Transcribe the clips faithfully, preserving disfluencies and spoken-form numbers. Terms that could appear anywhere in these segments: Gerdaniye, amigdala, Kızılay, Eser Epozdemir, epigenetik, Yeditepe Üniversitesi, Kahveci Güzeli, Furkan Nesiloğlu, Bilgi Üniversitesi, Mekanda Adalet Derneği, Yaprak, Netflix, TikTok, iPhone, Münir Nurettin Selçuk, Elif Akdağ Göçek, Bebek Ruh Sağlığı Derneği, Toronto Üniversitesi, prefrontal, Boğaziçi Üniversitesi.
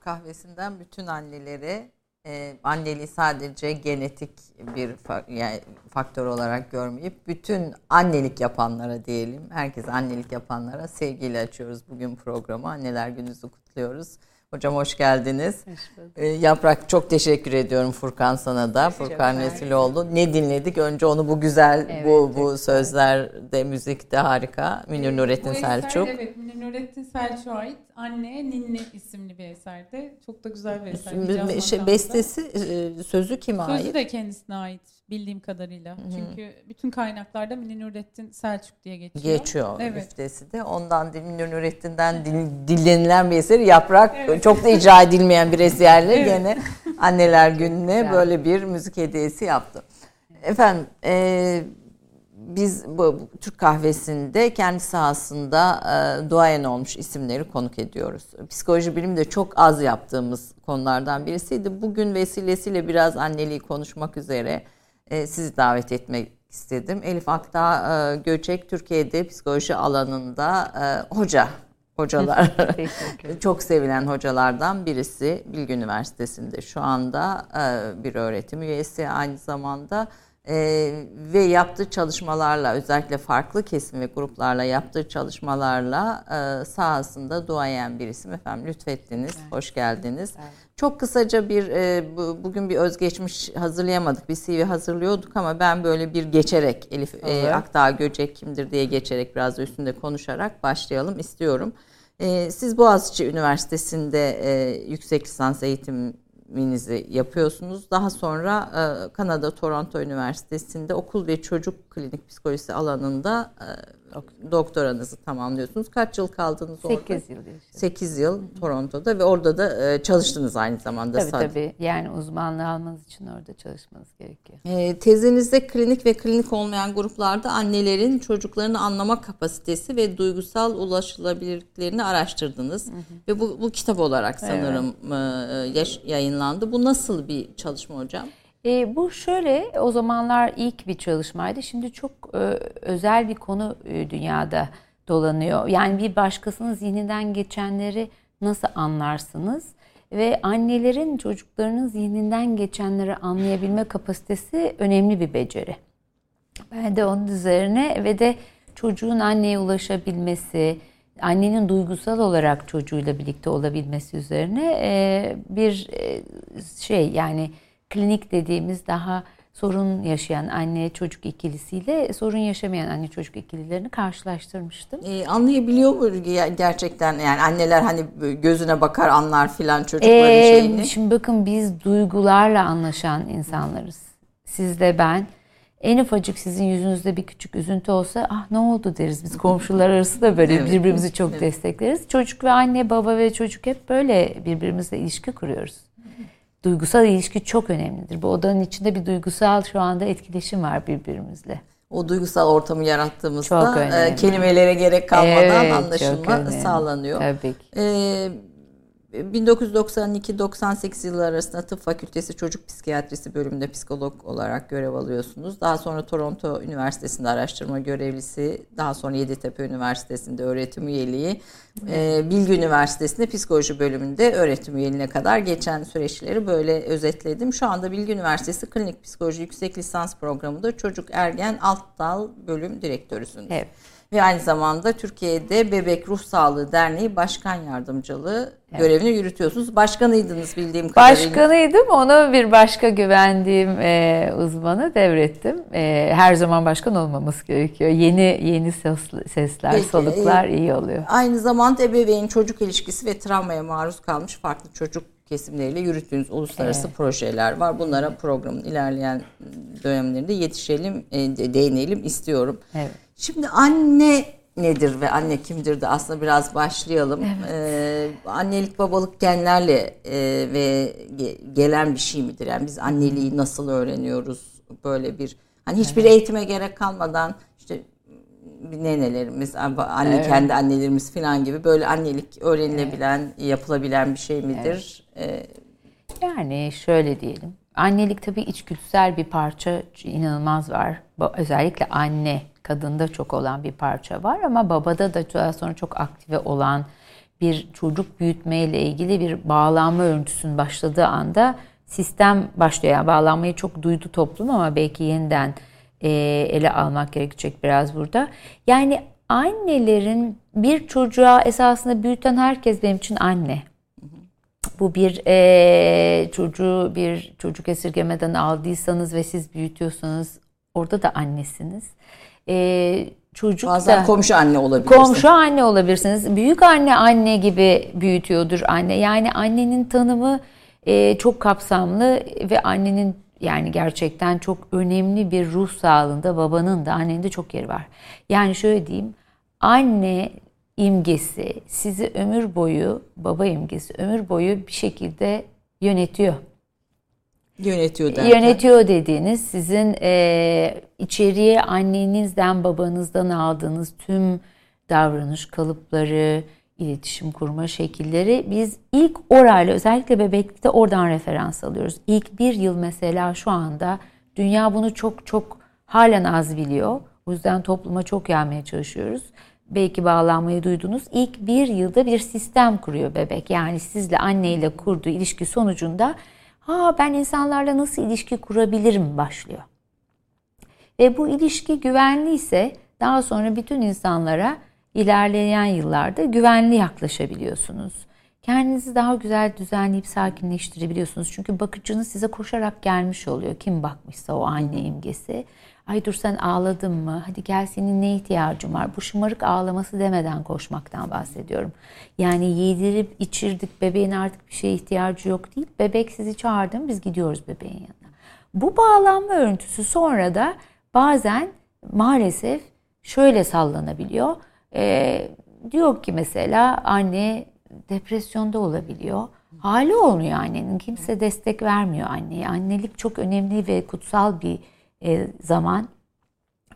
Kahvesinden bütün anneleri, e, anneliği sadece genetik bir fa- yani faktör olarak görmeyip bütün annelik yapanlara diyelim, herkese annelik yapanlara sevgiyle açıyoruz bugün programı. Anneler Günü'nüzü kutluyoruz. Hocam hoş geldiniz. Hoş bulduk. Ee, Yaprak, çok teşekkür ediyorum Furkan sana da. Furkan Nesiloğlu. Ne dinledik? Önce onu bu güzel, evet, bu bu sözlerde, müzikte harika. Münir evet, Nurettin Selçuk. Eser, evet, Münir Nurettin Selçuk'a ait Anne Ninnet isimli bir eserde. Çok da güzel bir eser. Şey, bestesi, sözü kime ait? Sözü de kendisine ait bildiğim kadarıyla. Hı-hı. Çünkü bütün kaynaklarda Münir Nurettin Selçuk diye geçiyor. Geçiyor evet. Müftesi de. Ondan Münir Nurettin'den dil, dillenilen bir eseri Yaprak. Evet. Çok da icra edilmeyen bir eserle evet. Gene Anneler Günü'ne böyle bir müzik hediyesi yaptı. Efendim e, biz bu, bu Türk kahvesinde kendi sahasında e, duayen olmuş isimleri konuk ediyoruz. Psikoloji bilimi de çok az yaptığımız konulardan birisiydi. Bugün vesilesiyle biraz anneliği konuşmak üzere e, sizi davet etmek istedim. Elif Akdağ e, Göçek Türkiye'de psikoloji alanında e, hoca. Hocalar, çok sevilen hocalardan birisi. Bilgi Üniversitesi'nde şu anda bir öğretim üyesi aynı zamanda ve yaptığı çalışmalarla, özellikle farklı kesim ve gruplarla yaptığı çalışmalarla sahasında duayen bir isim. Efendim lütfettiniz, hoş geldiniz. Çok kısaca bir, bugün bir özgeçmiş hazırlayamadık, bir C V hazırlıyorduk ama ben böyle bir geçerek, Elif evet. Akdağ Göçek kimdir diye geçerek biraz da üstünde konuşarak başlayalım istiyorum. Siz Boğaziçi Üniversitesi'nde yüksek lisans eğitiminizi yapıyorsunuz. Daha sonra Kanada Toronto Üniversitesi'nde okul ve çocuk klinik psikolojisi alanında doktoranızı tamamlıyorsunuz. Kaç yıl kaldınız sekiz orada? sekiz yıl. sekiz yıl Toronto'da ve orada da çalıştınız aynı zamanda. Tabii sadece. Tabii. Yani uzmanlığı almanız için orada çalışmanız gerekiyor. E, tezinizde klinik ve klinik olmayan gruplarda annelerin çocuklarını anlama kapasitesi ve duygusal ulaşılabilirliklerini araştırdınız. Hı hı. Ve bu, bu kitap olarak sanırım evet. e, yaş, yayınlandı. Bu nasıl bir çalışma hocam? E, bu şöyle, o zamanlar ilk bir çalışmaydı. Şimdi çok e, özel bir konu e, dünyada dolanıyor. Yani bir başkasının zihninden geçenleri nasıl anlarsınız? Ve annelerin çocuklarının zihninden geçenleri anlayabilme kapasitesi önemli bir beceri. Ben de onun üzerine ve de çocuğun anneye ulaşabilmesi, annenin duygusal olarak çocuğuyla birlikte olabilmesi üzerine e, bir e, şey yani... Klinik dediğimiz daha sorun yaşayan anne çocuk ikilisiyle sorun yaşamayan anne çocuk ikililerini karşılaştırmıştım. Ee, anlayabiliyor mu gerçekten yani anneler hani gözüne bakar anlar filan çocukların ee, şeyini? Şimdi bakın biz duygularla anlaşan insanlarız. Siz de ben. En ufacık sizin yüzünüzde bir küçük üzüntü olsa ah ne oldu deriz biz. Komşular arası da böyle evet. Birbirimizi çok evet. destekleriz. Çocuk ve anne, baba ve çocuk hep böyle birbirimizle ilişki kuruyoruz. Duygusal ilişki çok önemlidir. Bu odanın içinde bir duygusal şu anda etkileşim var birbirimizle. O duygusal ortamı yarattığımızda e, kelimelere gerek kalmadan evet, anlaşılma sağlanıyor. Tabii ki. Ee, bin dokuz yüz doksan iki doksan sekiz yılları arasında Tıp Fakültesi Çocuk Psikiyatrisi bölümünde psikolog olarak görev alıyorsunuz. Daha sonra Toronto Üniversitesi'nde araştırma görevlisi, daha sonra Yeditepe Üniversitesi'nde öğretim üyeliği, Bilgi Üniversitesi'nde psikoloji bölümünde öğretim üyeliğine kadar geçen süreçleri böyle özetledim. Şu anda Bilgi Üniversitesi Klinik Psikoloji Yüksek Lisans Programı'nda Çocuk Ergen Alt Dal Bölüm Direktörüsünüz. Evet. Ve aynı zamanda Türkiye'de Bebek Ruh Sağlığı Derneği Başkan Yardımcılığı evet. görevini yürütüyorsunuz. Başkanıydınız bildiğim kadarıyla. Başkanıydım. Onu bir başka güvendiğim e, uzmanı devrettim. E, her zaman başkan olmamız gerekiyor. Yeni yeni sesler, peki, soluklar e, iyi oluyor. Aynı zamanda ebeveyn çocuk ilişkisi ve travmaya maruz kalmış farklı çocuk kesimleriyle yürüttüğünüz uluslararası evet. projeler var. Bunlara evet. programın ilerleyen dönemlerinde yetişelim, e, değinelim istiyorum. Evet. Şimdi anne nedir ve anne kimdir de aslında biraz başlayalım. Evet. Ee, annelik babalık genlerle e, ve ge- gelen bir şey midir? Yani biz anneliği nasıl öğreniyoruz böyle bir hani hiçbir evet. eğitime gerek kalmadan işte nenelerimiz, anne evet. kendi annelerimiz falan gibi böyle annelik öğrenilebilen, evet. yapılabilen bir şey midir? Evet. Ee, yani şöyle diyelim. Annelik tabii içgüdüsel bir parça inanılmaz var. Özellikle anne. Kadında çok olan bir parça var ama babada da daha sonra çok aktive olan bir çocuk büyütmeyle ilgili bir bağlanma örüntüsünün başladığı anda sistem başlıyor. Yani bağlanmayı çok duydu toplum ama belki yeniden e, ele almak gerekecek biraz burada. Yani annelerin bir çocuğa esasında büyüten herkes benim için anne. Bu bir e, çocuğu bir çocuk esirgemeden aldıysanız ve siz büyütüyorsanız orada da annesiniz. E, çocuk bazen da, komşu anne olabilirsiniz. Komşu anne olabilirsiniz. Büyük anne anne gibi büyütüyordur anne. Yani annenin tanımı e, çok kapsamlı ve annenin yani gerçekten çok önemli bir ruh sağlığında babanın da annenin de çok yeri var. Yani şöyle diyeyim, anne imgesi sizi ömür boyu, baba imgesi ömür boyu bir şekilde yönetiyor. Yönetiyor derken? Yönetiyor dediğiniz sizin e, içeriye annenizden babanızdan aldığınız tüm davranış kalıpları, iletişim kurma şekilleri biz ilk orayla özellikle bebeklikte oradan referans alıyoruz. İlk bir yıl mesela şu anda dünya bunu çok çok halen az biliyor. O yüzden topluma çok yayılmaya çalışıyoruz. Belki bağlanmayı duydunuz. İlk bir yılda bir sistem kuruyor bebek. Yani sizle anneyle kurduğu ilişki sonucunda ha ben insanlarla nasıl ilişki kurabilirim başlıyor. Ve bu ilişki güvenliyse daha sonra bütün insanlara ilerleyen yıllarda güvenli yaklaşabiliyorsunuz. Kendinizi daha güzel düzenleyip sakinleştirebiliyorsunuz. Çünkü bakıcınız size koşarak gelmiş oluyor. Kim bakmışsa o anne imgesi. Ay dur sen ağladın mı? Hadi gel senin ne ihtiyacın var? Bu şımarık ağlaması demeden koşmaktan bahsediyorum. Yani yedirip içirdik bebeğin artık bir şeye ihtiyacı yok değil. Bebek sizi çağırdı mı biz gidiyoruz bebeğin yanına. Bu bağlanma örüntüsü sonra da bazen maalesef şöyle sallanabiliyor. Ee, diyor ki mesela anne depresyonda olabiliyor. Hali olmuyor annenin. Kimse destek vermiyor anneye. Annelik çok önemli ve kutsal bir zaman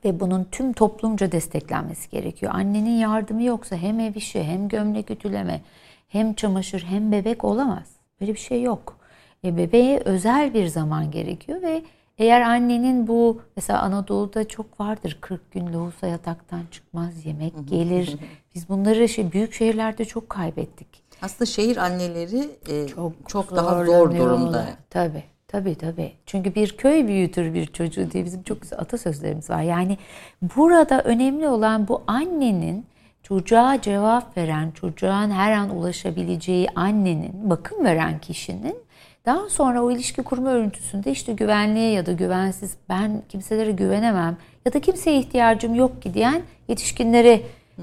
ve bunun tüm toplumca desteklenmesi gerekiyor. Annenin yardımı yoksa hem ev işi, hem gömlek ütüleme, hem çamaşır, hem bebek olamaz. Böyle bir şey yok. E, bebeğe özel bir zaman gerekiyor ve eğer annenin bu, mesela Anadolu'da çok vardır, kırk gün lohusa yataktan çıkmaz, yemek gelir. Biz bunları şey, büyük şehirlerde çok kaybettik. Aslında şehir anneleri e, çok, çok daha zor durumda. Tabii. Tabii tabii. Çünkü bir köy büyütür bir çocuğu diye bizim çok güzel atasözlerimiz var. Yani burada önemli olan bu annenin çocuğa cevap veren, çocuğun her an ulaşabileceği annenin, bakım veren kişinin daha sonra o ilişki kurma örüntüsünde işte güvenliğe ya da güvensiz, ben kimselere güvenemem ya da kimseye ihtiyacım yok ki diyen yetişkinlere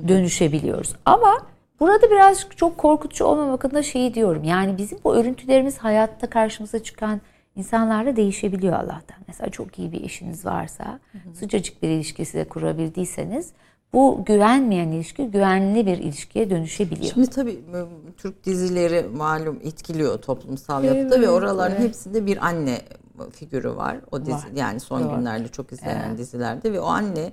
dönüşebiliyoruz. Ama burada biraz çok korkutucu olmamak adına şeyi diyorum. Yani bizim bu örüntülerimiz hayatta karşımıza çıkan İnsanlarla değişebiliyor Allah'tan. Mesela çok iyi bir eşiniz varsa, hı hı. sıcacık bir ilişki size kurabildiyseniz bu güvenmeyen ilişki güvenli bir ilişkiye dönüşebiliyor. Şimdi tabii Türk dizileri malum etkiliyor toplumsal evet, yapıda ve oraların evet. hepsinde bir anne figürü var. O dizi var. Yani son Doğru. günlerde çok izlenen evet. dizilerde ve o anne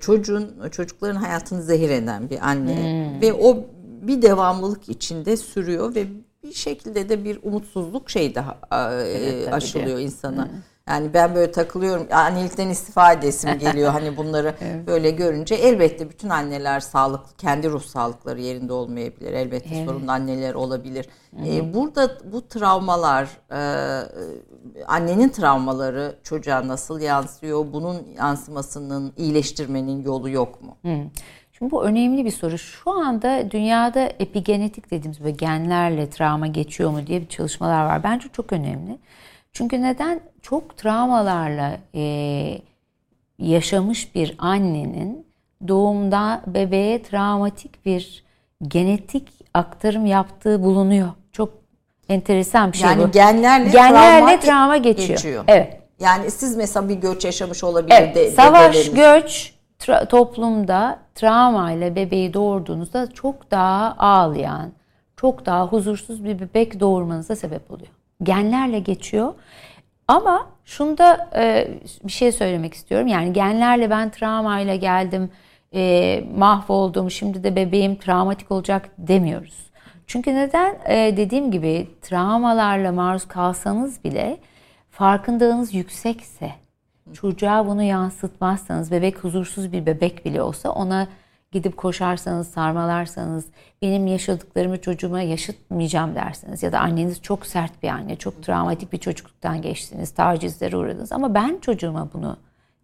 çocuğun çocukların hayatını zehir eden bir anne hmm. ve o bir devamlılık içinde sürüyor ve bir şekilde de bir umutsuzluk şey daha evet, aşılıyor insana. Hı. Yani ben böyle takılıyorum. Annelikten istifa edesim geliyor. Hani bunları evet. böyle görünce elbette bütün anneler sağlıklı, kendi ruh sağlıkları yerinde olmayabilir. Elbette evet. sorunlu anneler olabilir. Ee, burada bu travmalar, e, annenin travmaları çocuğa nasıl yansıyor? Bunun yansımasının, iyileştirmenin yolu yok mu? Hı. Şimdi bu önemli bir soru. Şu anda dünyada epigenetik dediğimiz böyle genlerle travma geçiyor mu diye bir çalışmalar var. Bence çok önemli. Çünkü neden? Çok travmalarla e, yaşamış bir annenin doğumda bebeğe travmatik bir genetik aktarım yaptığı bulunuyor. Çok enteresan bir şey yani bu. Yani genlerle, genlerle travma geçiyor. geçiyor. Evet. Yani siz mesela bir göç yaşamış olabilir. Evet. De, savaş, de göç... Tra- toplumda travmayla bebeği doğurduğunuzda çok daha ağlayan, çok daha huzursuz bir bebek doğurmanıza sebep oluyor. Genlerle geçiyor. Ama şunda e, bir şey söylemek istiyorum. Yani genlerle ben travmayla geldim, e, mahvoldum, şimdi de bebeğim travmatik olacak demiyoruz. Çünkü neden? E, dediğim gibi travmalarla maruz kalsanız bile farkındalığınız yüksekse, çocuğa bunu yansıtmazsanız, bebek huzursuz bir bebek bile olsa ona gidip koşarsanız, sarmalarsanız, benim yaşadıklarımı çocuğuma yaşatmayacağım derseniz ya da anneniz çok sert bir anne, çok travmatik bir çocukluktan geçtiniz, tacizlere uğradınız ama ben çocuğuma bunu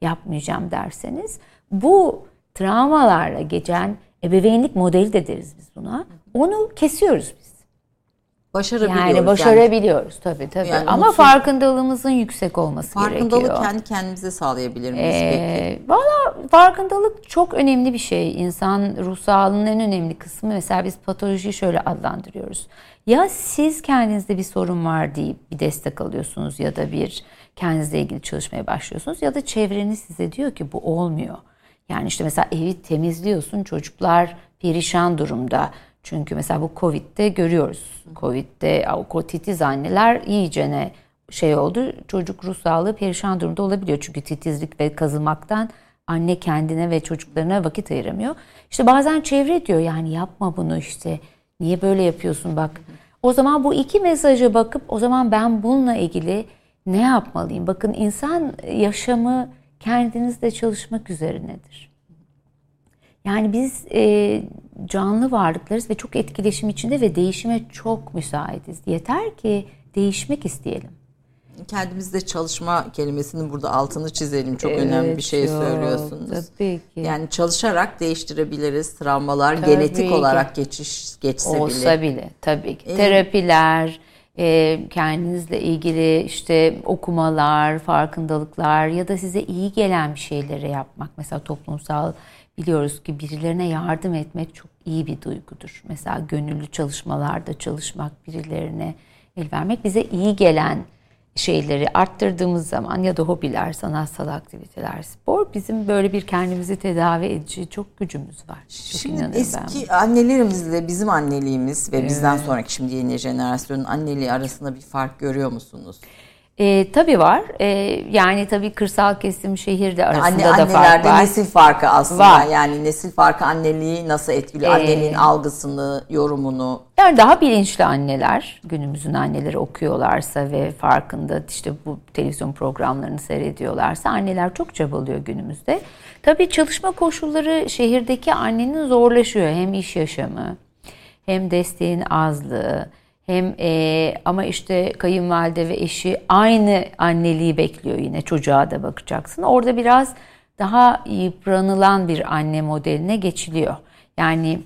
yapmayacağım derseniz bu travmalarla geçen ebeveynlik modeli de deriz biz buna. Onu kesiyoruz biz. başarabiliyoruz. Yani başarabiliyoruz yani. tabii tabii. Yani ama mutsuz... farkındalığımızın yüksek olması farkındalık gerekiyor. Farkındalık kendi kendimize sağlayabilir miyiz ee, peki? Valla farkındalık çok önemli bir şey. İnsan ruh sağlığının en önemli kısmı. Mesela biz patolojiyi şöyle adlandırıyoruz. Ya siz kendinizde bir sorun var deyip bir destek alıyorsunuz ya da bir kendinizle ilgili çalışmaya başlıyorsunuz ya da çevreniz size diyor ki bu olmuyor. Yani işte mesela evi temizliyorsun, çocuklar perişan durumda. Çünkü mesela bu Covid'de görüyoruz. Covid'de titiz anneler iyicene şey oldu. Çocuk ruh sağlığı perişan durumda olabiliyor. Çünkü titizlik ve kazımaktan anne kendine ve çocuklarına vakit ayıramıyor. İşte bazen çevre diyor yani yapma bunu işte. Niye böyle yapıyorsun bak. O zaman bu iki mesaja bakıp o zaman ben bununla ilgili ne yapmalıyım? Bakın insan yaşamı kendinizle çalışmak üzerinedir. Yani biz e, canlı varlıklarız ve çok etkileşim içinde ve değişime çok müsaitiz. Yeter ki değişmek isteyelim. Kendimizle çalışma kelimesinin burada altını çizelim. Çok evet, önemli bir şey söylüyorsunuz. Tabii ki. Yani çalışarak değiştirebiliriz. Travmalar tabii genetik ki. olarak geçiş geçse Olsa bile. bile tabii ki. Evet. Terapiler, e, kendinizle ilgili işte okumalar, farkındalıklar ya da size iyi gelen bir şeyleri yapmak. Mesela toplumsal biliyoruz ki birilerine yardım etmek çok iyi bir duygudur. Mesela gönüllü çalışmalarda çalışmak, birilerine el vermek bize iyi gelen şeyleri arttırdığımız zaman ya da hobiler, sanatsal aktiviteler, spor bizim böyle bir kendimizi tedavi edici çok gücümüz var. Çok şimdi eski ben. annelerimizle bizim anneliğimiz ve evet. bizden sonraki şimdi yeni jenerasyonun anneliği arasında bir fark görüyor musunuz? E, tabii var. E, yani tabii kırsal kesim şehirde arasında Anne, da fark var. Annelerde nesil farkı aslında. Var. Yani nesil farkı anneliği nasıl etkiliyor? E, Annenin algısını, yorumunu. Yani daha bilinçli anneler, günümüzün anneleri okuyorlarsa ve farkında işte bu televizyon programlarını seyrediyorlarsa anneler çok çabalıyor günümüzde. Tabii çalışma koşulları şehirdeki annenin zorlaşıyor. Hem iş yaşamı, hem desteğin azlığı. Hem e, ama işte kayınvalide ve eşi aynı anneliği bekliyor yine. Çocuğa da bakacaksın. Orada biraz daha yıpranılan bir anne modeline geçiliyor. Yani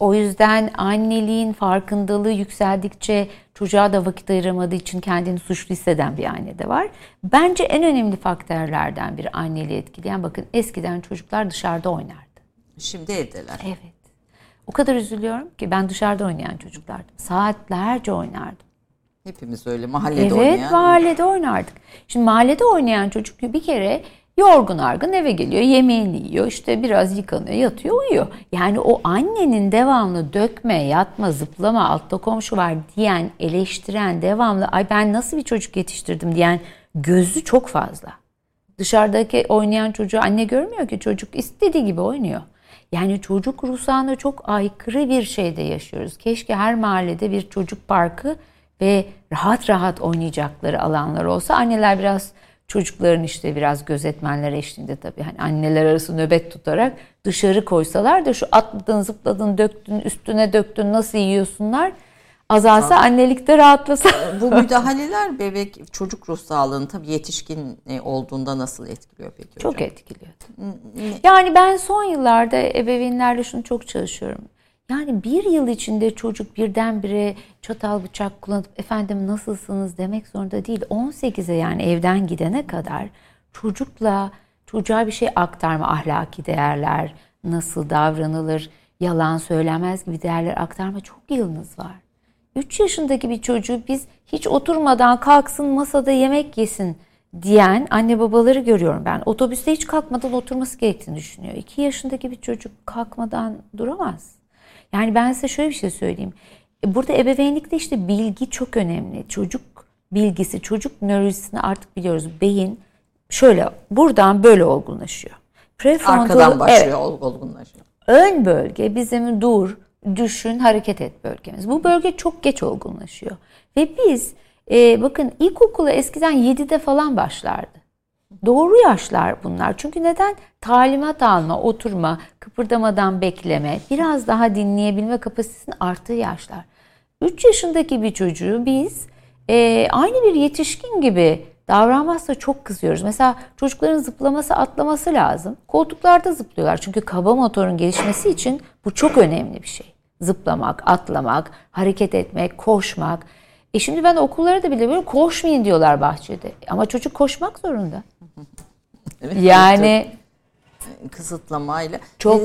o yüzden anneliğin farkındalığı yükseldikçe çocuğa da vakit ayıramadığı için kendini suçlu hisseden bir anne de var. Bence en önemli faktörlerden biri anneliği etkileyen. Bakın eskiden çocuklar dışarıda oynardı. Şimdi evdeler. Evet. O kadar üzülüyorum ki ben dışarıda oynayan çocuklardım. Saatlerce oynardım. Hepimiz öyle mahallede evet, oynayan. Evet mahallede oynardık. Şimdi mahallede oynayan çocuk bir kere yorgun argın eve geliyor. Yemeğini yiyor. İşte biraz yıkanıyor, yatıyor, uyuyor. Yani o annenin devamlı dökme, yatma, zıplama, altta komşu var diyen, eleştiren, devamlı ay ben nasıl bir çocuk yetiştirdim diyen gözü çok fazla. Dışarıdaki oynayan çocuğu anne görmüyor ki, çocuk istediği gibi oynuyor. Yani çocuk ruh sağlığına çok aykırı bir şeyde yaşıyoruz. Keşke her mahallede bir çocuk parkı ve rahat rahat oynayacakları alanlar olsa. Anneler biraz çocukların işte biraz gözetmenler eşliğinde tabii hani anneler arası nöbet tutarak dışarı koysalar da şu atladın, zıpladın, döktün, üstüne döktün nasıl yiyorsunlar azalsa annelikte rahatlasa. Bu müdahaleler bebek çocuk ruh sağlığını tabii yetişkin olduğunda nasıl etkiliyor peki hocam? Çok etkiliyor. Yani ben son yıllarda ebeveynlerle şunu çok çalışıyorum. Yani bir yıl içinde çocuk birdenbire çatal bıçak kullanıp efendim nasılsınız demek zorunda değil. on sekize yani evden gidene kadar çocukla çocuğa bir şey aktarma, ahlaki değerler, nasıl davranılır, yalan söylemez gibi değerler aktarma çok yılınız var. üç yaşındaki bir çocuğu biz hiç oturmadan kalksın masada yemek yesin diyen anne babaları görüyorum ben. Otobüste hiç kalkmadan oturması gerektiğini düşünüyor. iki yaşındaki bir çocuk kalkmadan duramaz. Yani ben size şöyle bir şey söyleyeyim. Burada ebeveynlikte işte bilgi çok önemli. Çocuk bilgisi, çocuk nörolojisini artık biliyoruz. Beyin şöyle buradan böyle olgunlaşıyor. Prefrontal, arkadan başlıyor evet, olgunlaşıyor. Ön bölge bizim dur, düşün, hareket et bölgemiz. Bu bölge çok geç olgunlaşıyor. Ve biz e, bakın ilkokula eskiden yedide falan başlardı. Doğru yaşlar bunlar. Çünkü neden? Talimat alma, oturma, kıpırdamadan bekleme, biraz daha dinleyebilme kapasitesinin arttığı yaşlar. üç yaşındaki bir çocuğu biz e, aynı bir yetişkin gibi davranmazsa çok kızıyoruz. Mesela çocukların zıplaması, atlaması lazım. Koltuklarda zıplıyorlar. Çünkü kaba motorun gelişmesi için bu çok önemli bir şey. zıplamak, atlamak, hareket etmek, koşmak. E şimdi ben okullara da bile biliyorum, koşmayın diyorlar bahçede. Ama çocuk koşmak zorunda. Evet, yani kısıtlamayla. Çok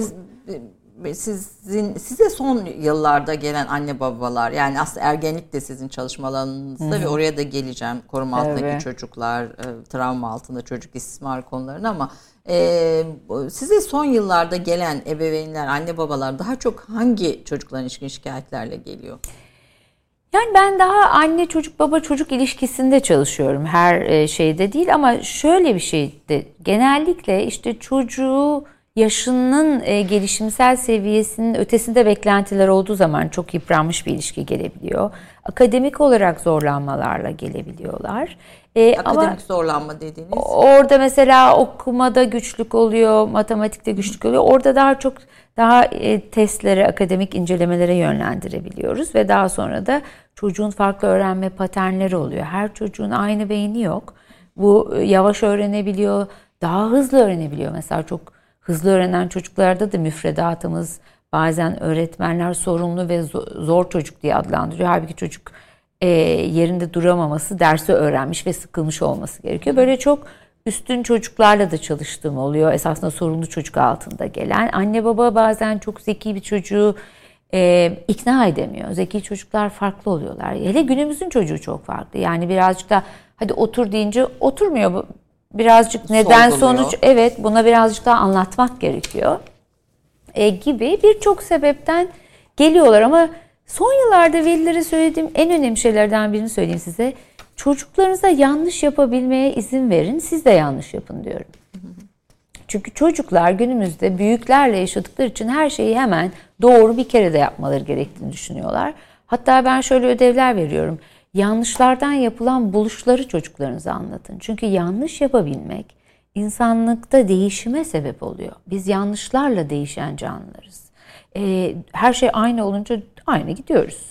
sizin size son yıllarda gelen anne babalar, yani aslında ergenlik de sizin çalışmalarınızda, hı-hı, ve oraya da geleceğim, koruma altındaki, evet, çocuklar, travma altında çocuk istismar konularına, ama e, size son yıllarda gelen ebeveynler, anne babalar daha çok hangi çocukların ilişkin şikayetlerle geliyor? Yani ben daha anne çocuk baba çocuk ilişkisinde çalışıyorum, her şeyde değil, ama şöyle bir şey de genellikle işte çocuğu yaşının gelişimsel seviyesinin ötesinde beklentiler olduğu zaman çok yıpranmış bir ilişki gelebiliyor. Akademik olarak zorlanmalarla gelebiliyorlar. Ee, Akademik ama zorlanma dediğiniz? Orada mesela okumada güçlük oluyor, matematikte güçlük oluyor. Orada daha çok daha testlere, akademik incelemelere yönlendirebiliyoruz ve daha sonra da çocuğun farklı öğrenme paternleri oluyor. Her çocuğun aynı beyni yok. Bu yavaş öğrenebiliyor, daha hızlı öğrenebiliyor. Mesela çok hızlı öğrenen çocuklarda da müfredatımız bazen öğretmenler sorumlu ve zor çocuk diye adlandırıyor. Halbuki çocuk e, yerinde duramaması, dersi öğrenmiş ve sıkılmış olması gerekiyor. Böyle çok üstün çocuklarla da çalıştığım oluyor. Esasında sorumlu çocuk altında gelen. Anne baba bazen çok zeki bir çocuğu e, ikna edemiyor. Zeki çocuklar farklı oluyorlar. Hele günümüzün çocuğu çok farklı. Yani birazcık da hadi otur deyince oturmuyor. Birazcık neden sorguluyor, sonuç, evet, buna birazcık daha anlatmak gerekiyor e, gibi birçok sebepten geliyorlar. Ama son yıllarda velilere söylediğim en önemli şeylerden birini söyleyeyim size. Çocuklarınıza yanlış yapabilmeye izin verin, siz de yanlış yapın diyorum. Çünkü çocuklar günümüzde büyüklerle yaşadıkları için her şeyi hemen doğru bir kere de yapmaları gerektiğini düşünüyorlar. Hatta ben şöyle ödevler veriyorum. Yanlışlardan yapılan buluşları çocuklarınıza anlatın. Çünkü yanlış yapabilmek insanlıkta değişime sebep oluyor. Biz yanlışlarla değişen canlılarız. Ee, her şey aynı olunca aynı gidiyoruz.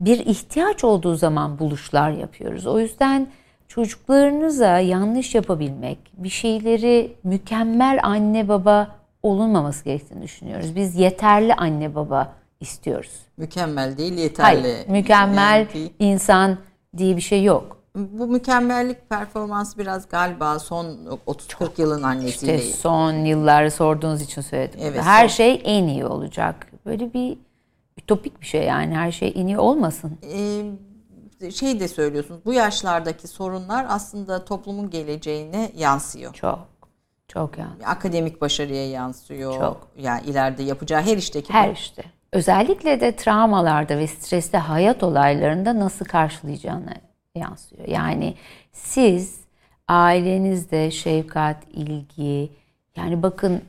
Bir ihtiyaç olduğu zaman buluşlar yapıyoruz. O yüzden çocuklarınıza yanlış yapabilmek, bir şeyleri mükemmel anne baba olunmaması gerektiğini düşünüyoruz. Biz yeterli anne baba istiyoruz. Mükemmel değil, yeterli. Hayır, mükemmel yani, insan diye bir şey yok. Bu mükemmellik performansı biraz galiba son otuz kırk yılın annesiyle. İşte son yılları sorduğunuz için söyledim. Evet, her son. Şey en iyi olacak. Böyle bir ütopik bir şey yani, her şey en iyi olmasın. Ee, şey de söylüyorsunuz, bu yaşlardaki sorunlar aslında toplumun geleceğine yansıyor. Çok. Çok yani. Akademik başarıya yansıyor. Çok. Yani ileride yapacağı her işteki. Her işte. Özellikle de travmalarda ve stresli hayat olaylarında nasıl karşılayacağına yansıyor. Yani siz ailenizde şefkat, ilgi, yani bakın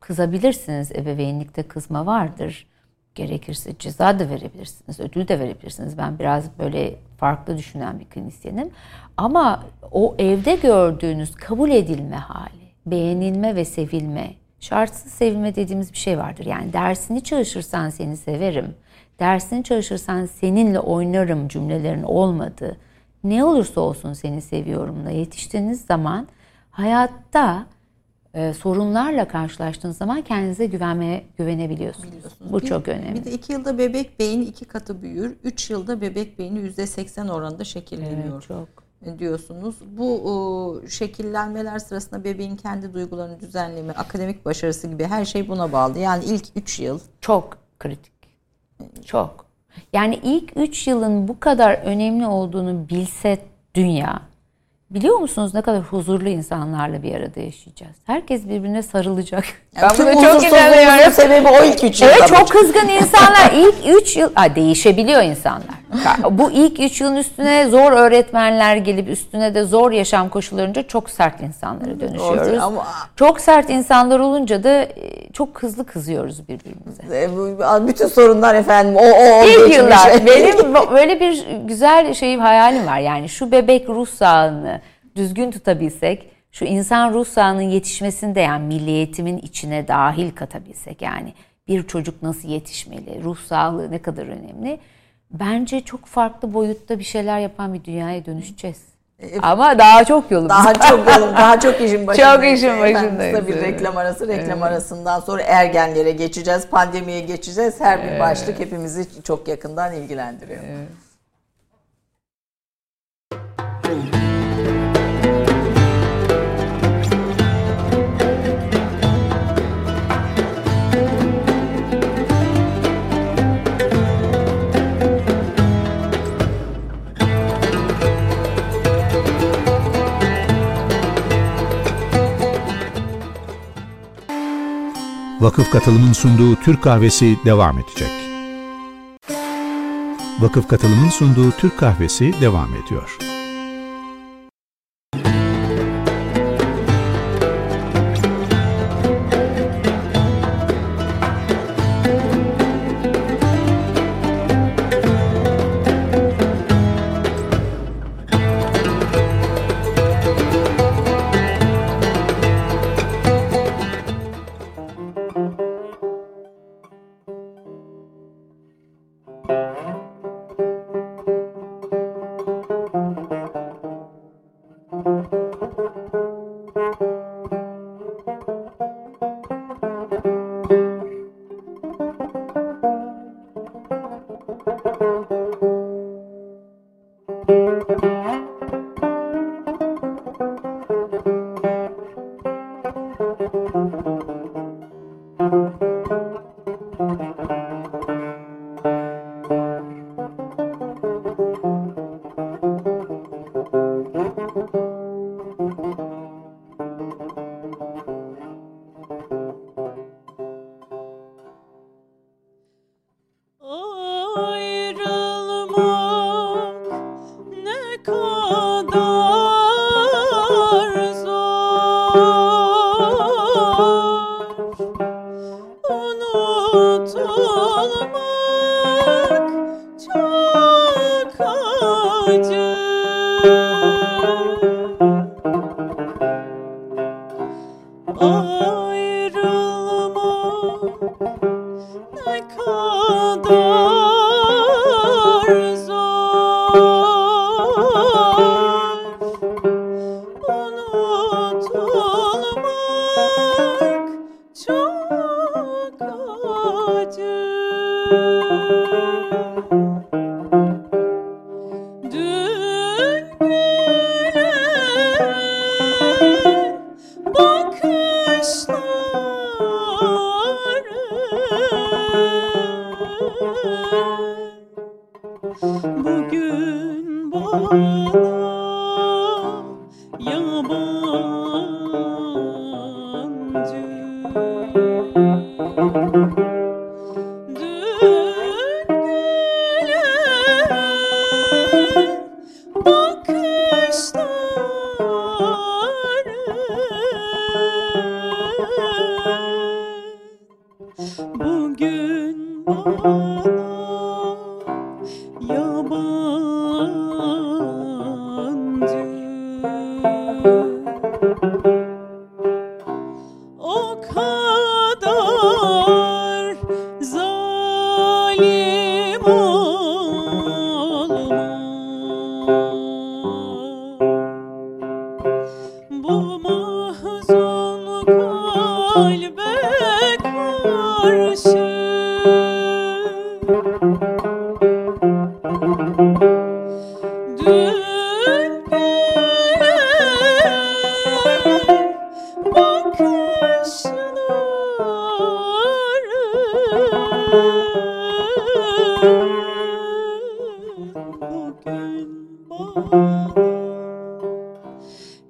kızabilirsiniz, ebeveynlikte kızma vardır. Gerekirse ceza da verebilirsiniz, ödül de verebilirsiniz. Ben biraz böyle farklı düşünen bir klinisyenim. Ama o evde gördüğünüz kabul edilme hali, beğenilme ve sevilme, şartsız sevilme dediğimiz bir şey vardır. Yani dersini çalışırsan seni severim, dersini çalışırsan seninle oynarım cümlelerin olmadığı, ne olursa olsun seni seviyorumla yetiştiğiniz zaman, hayatta e, sorunlarla karşılaştığınız zaman kendinize güvenmeye, güvenebiliyorsunuz. Bu bir, çok önemli. Bir de iki yılda bebek beyni iki katı büyür, üç yılda bebek beyni yüzde seksen oranında şekilleniyor. Evet, çok. Diyorsunuz. Bu e, şekillenmeler sırasında bebeğin kendi duygularını düzenleme, akademik başarısı gibi her şey buna bağlı. Yani ilk üç yıl. Çok kritik. Çok. Yani ilk üç yılın bu kadar önemli olduğunu bilse dünya, biliyor musunuz ne kadar huzurlu insanlarla bir arada yaşayacağız. Herkes birbirine sarılacak. Yani ben buna çok inanıyorum. Sebebi o ilk üç yıl. Evet, çok kızgın insanlar ilk üç yıl. Aa, değişebiliyor insanlar. Bu ilk üç yılın üstüne zor öğretmenler gelip üstüne de zor yaşam koşullarınca çok sert insanlara dönüşüyoruz. Ama çok sert insanlar olunca da çok hızlı kızıyoruz birbirimize. Bütün sorunlar efendim o o. İlk yıllar. Benim böyle bir güzel şeyim, hayalim var. Yani şu bebek ruh sağlığını düzgün tutabilsek, şu insan ruh sağlığının yetişmesini de yani milli eğitimin içine dahil katabilsek, yani bir çocuk nasıl yetişmeli, ruh sağlığı ne kadar önemli. Bence çok farklı boyutta bir şeyler yapan bir dünyaya dönüşeceğiz. Ama daha çok yolum. Daha çok yolum, daha çok işin başındayız. Çok işin başındayız. Bir reklam arası, reklam evet. arasından sonra ergenlere geçeceğiz, pandemiye geçeceğiz. Her evet. bir başlık hepimizi çok yakından ilgilendiriyor. Evet. Vakıf Katılım'ın sunduğu Türk Kahvesi devam edecek. Vakıf Katılım'ın sunduğu Türk Kahvesi devam ediyor.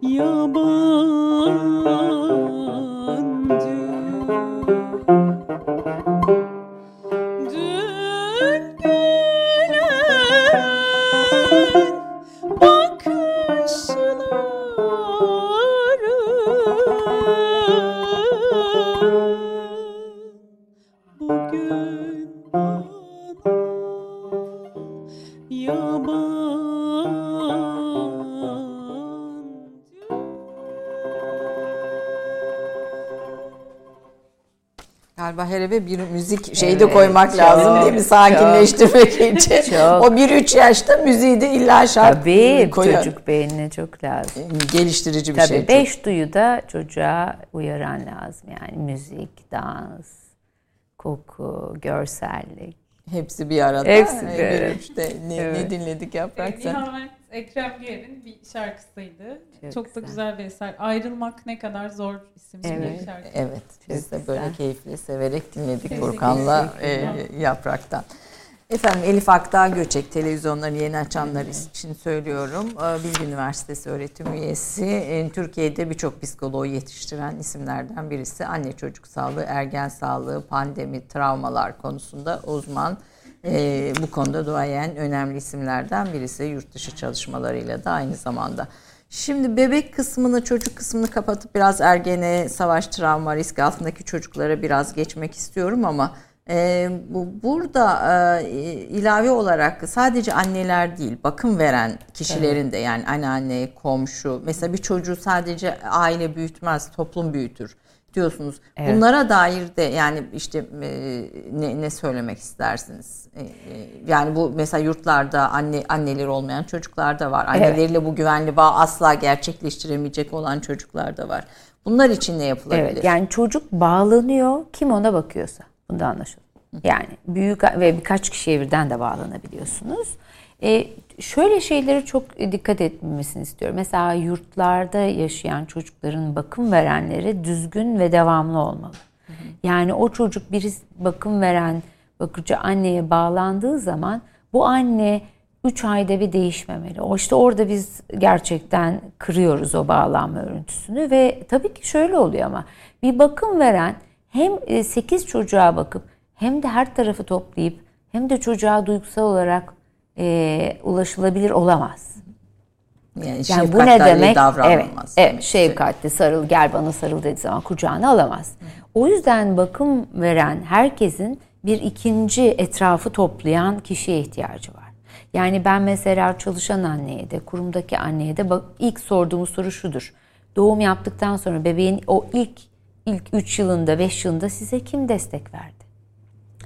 Yaban galiba her eve bir müzik şeyi evet, de koymak çok, lazım değil mi? Sakinleştirmek çok, için. Çok. O bir üç yaşta müziği de illa şart koyuyor. Tabii çocuk beynine çok lazım. Geliştirici bir tabii, şey. Tabii beş duyu da çocuğa uyaran lazım. Yani müzik, dans, koku, görsellik. Hepsi bir arada. Hepsi bir arada. İşte ne, evet. ne dinledik Yaprak'tan? Ekrem Güler'in bir şarkısıydı. Çok, çok güzel. da güzel bir eser. Ayrılmak ne kadar zor isimli evet. bir şarkı. Evet. Çok Biz de güzel. böyle keyifli, severek dinledik Furkan'la e, Yaprak'tan. Efendim Elif Akdağ Göçek, televizyonları yeni açanlar evet. için söylüyorum. Bilgi Üniversitesi öğretim üyesi. Türkiye'de birçok psikoloğu yetiştiren isimlerden birisi. Anne çocuk sağlığı, ergen sağlığı, pandemi, travmalar konusunda uzman. Ee, bu konuda duayen önemli isimlerden birisi, yurt dışı çalışmalarıyla da aynı zamanda. Şimdi bebek kısmını, çocuk kısmını kapatıp biraz ergene, savaş, travma, risk altındaki çocuklara biraz geçmek istiyorum ama e, bu, burada e, ilave olarak sadece anneler değil, bakım veren kişilerin evet. de yani anneanne, komşu, mesela bir çocuğu sadece aile büyütmez, toplum büyütür diyorsunuz. Evet. Bunlara dair de yani işte e, ne, ne söylemek istersiniz? E, e, yani bu mesela yurtlarda anne anneleri olmayan çocuklar da var. Anneleriyle evet. bu güvenli bağ asla gerçekleştiremeyecek olan çocuklar da var. Bunlar için ne yapılabilir? Evet, yani çocuk bağlanıyor, kim ona bakıyorsa. Bunu da anlaşılır. Yani büyük ve birkaç kişiye birden de bağlanabiliyorsunuz. E, şöyle şeylere çok dikkat etmemesini istiyorum. Mesela yurtlarda yaşayan çocukların bakım verenleri düzgün ve devamlı olmalı. Hı hı. Yani o çocuk bir bakım veren bakıcı anneye bağlandığı zaman bu anne üç ayda bir değişmemeli. O işte orada biz gerçekten kırıyoruz o bağlanma örüntüsünü ve tabii ki şöyle oluyor ama bir bakım veren hem sekiz çocuğa bakıp hem de her tarafı toplayıp hem de çocuğa duygusal olarak E, ulaşılabilir olamaz. Yani, yani bu ne demek? Evet, evet, şefkatli sarıl, gel bana sarıl dediği zaman kucağına alamaz. Hı. O yüzden bakım veren herkesin bir ikinci etrafı toplayan kişiye ihtiyacı var. Yani ben mesela çalışan anneye de, kurumdaki anneye de bak, ilk sorduğumuz soru şudur. Doğum yaptıktan sonra bebeğin o ilk ilk üç yılında, beş yılında size kim destek verdi?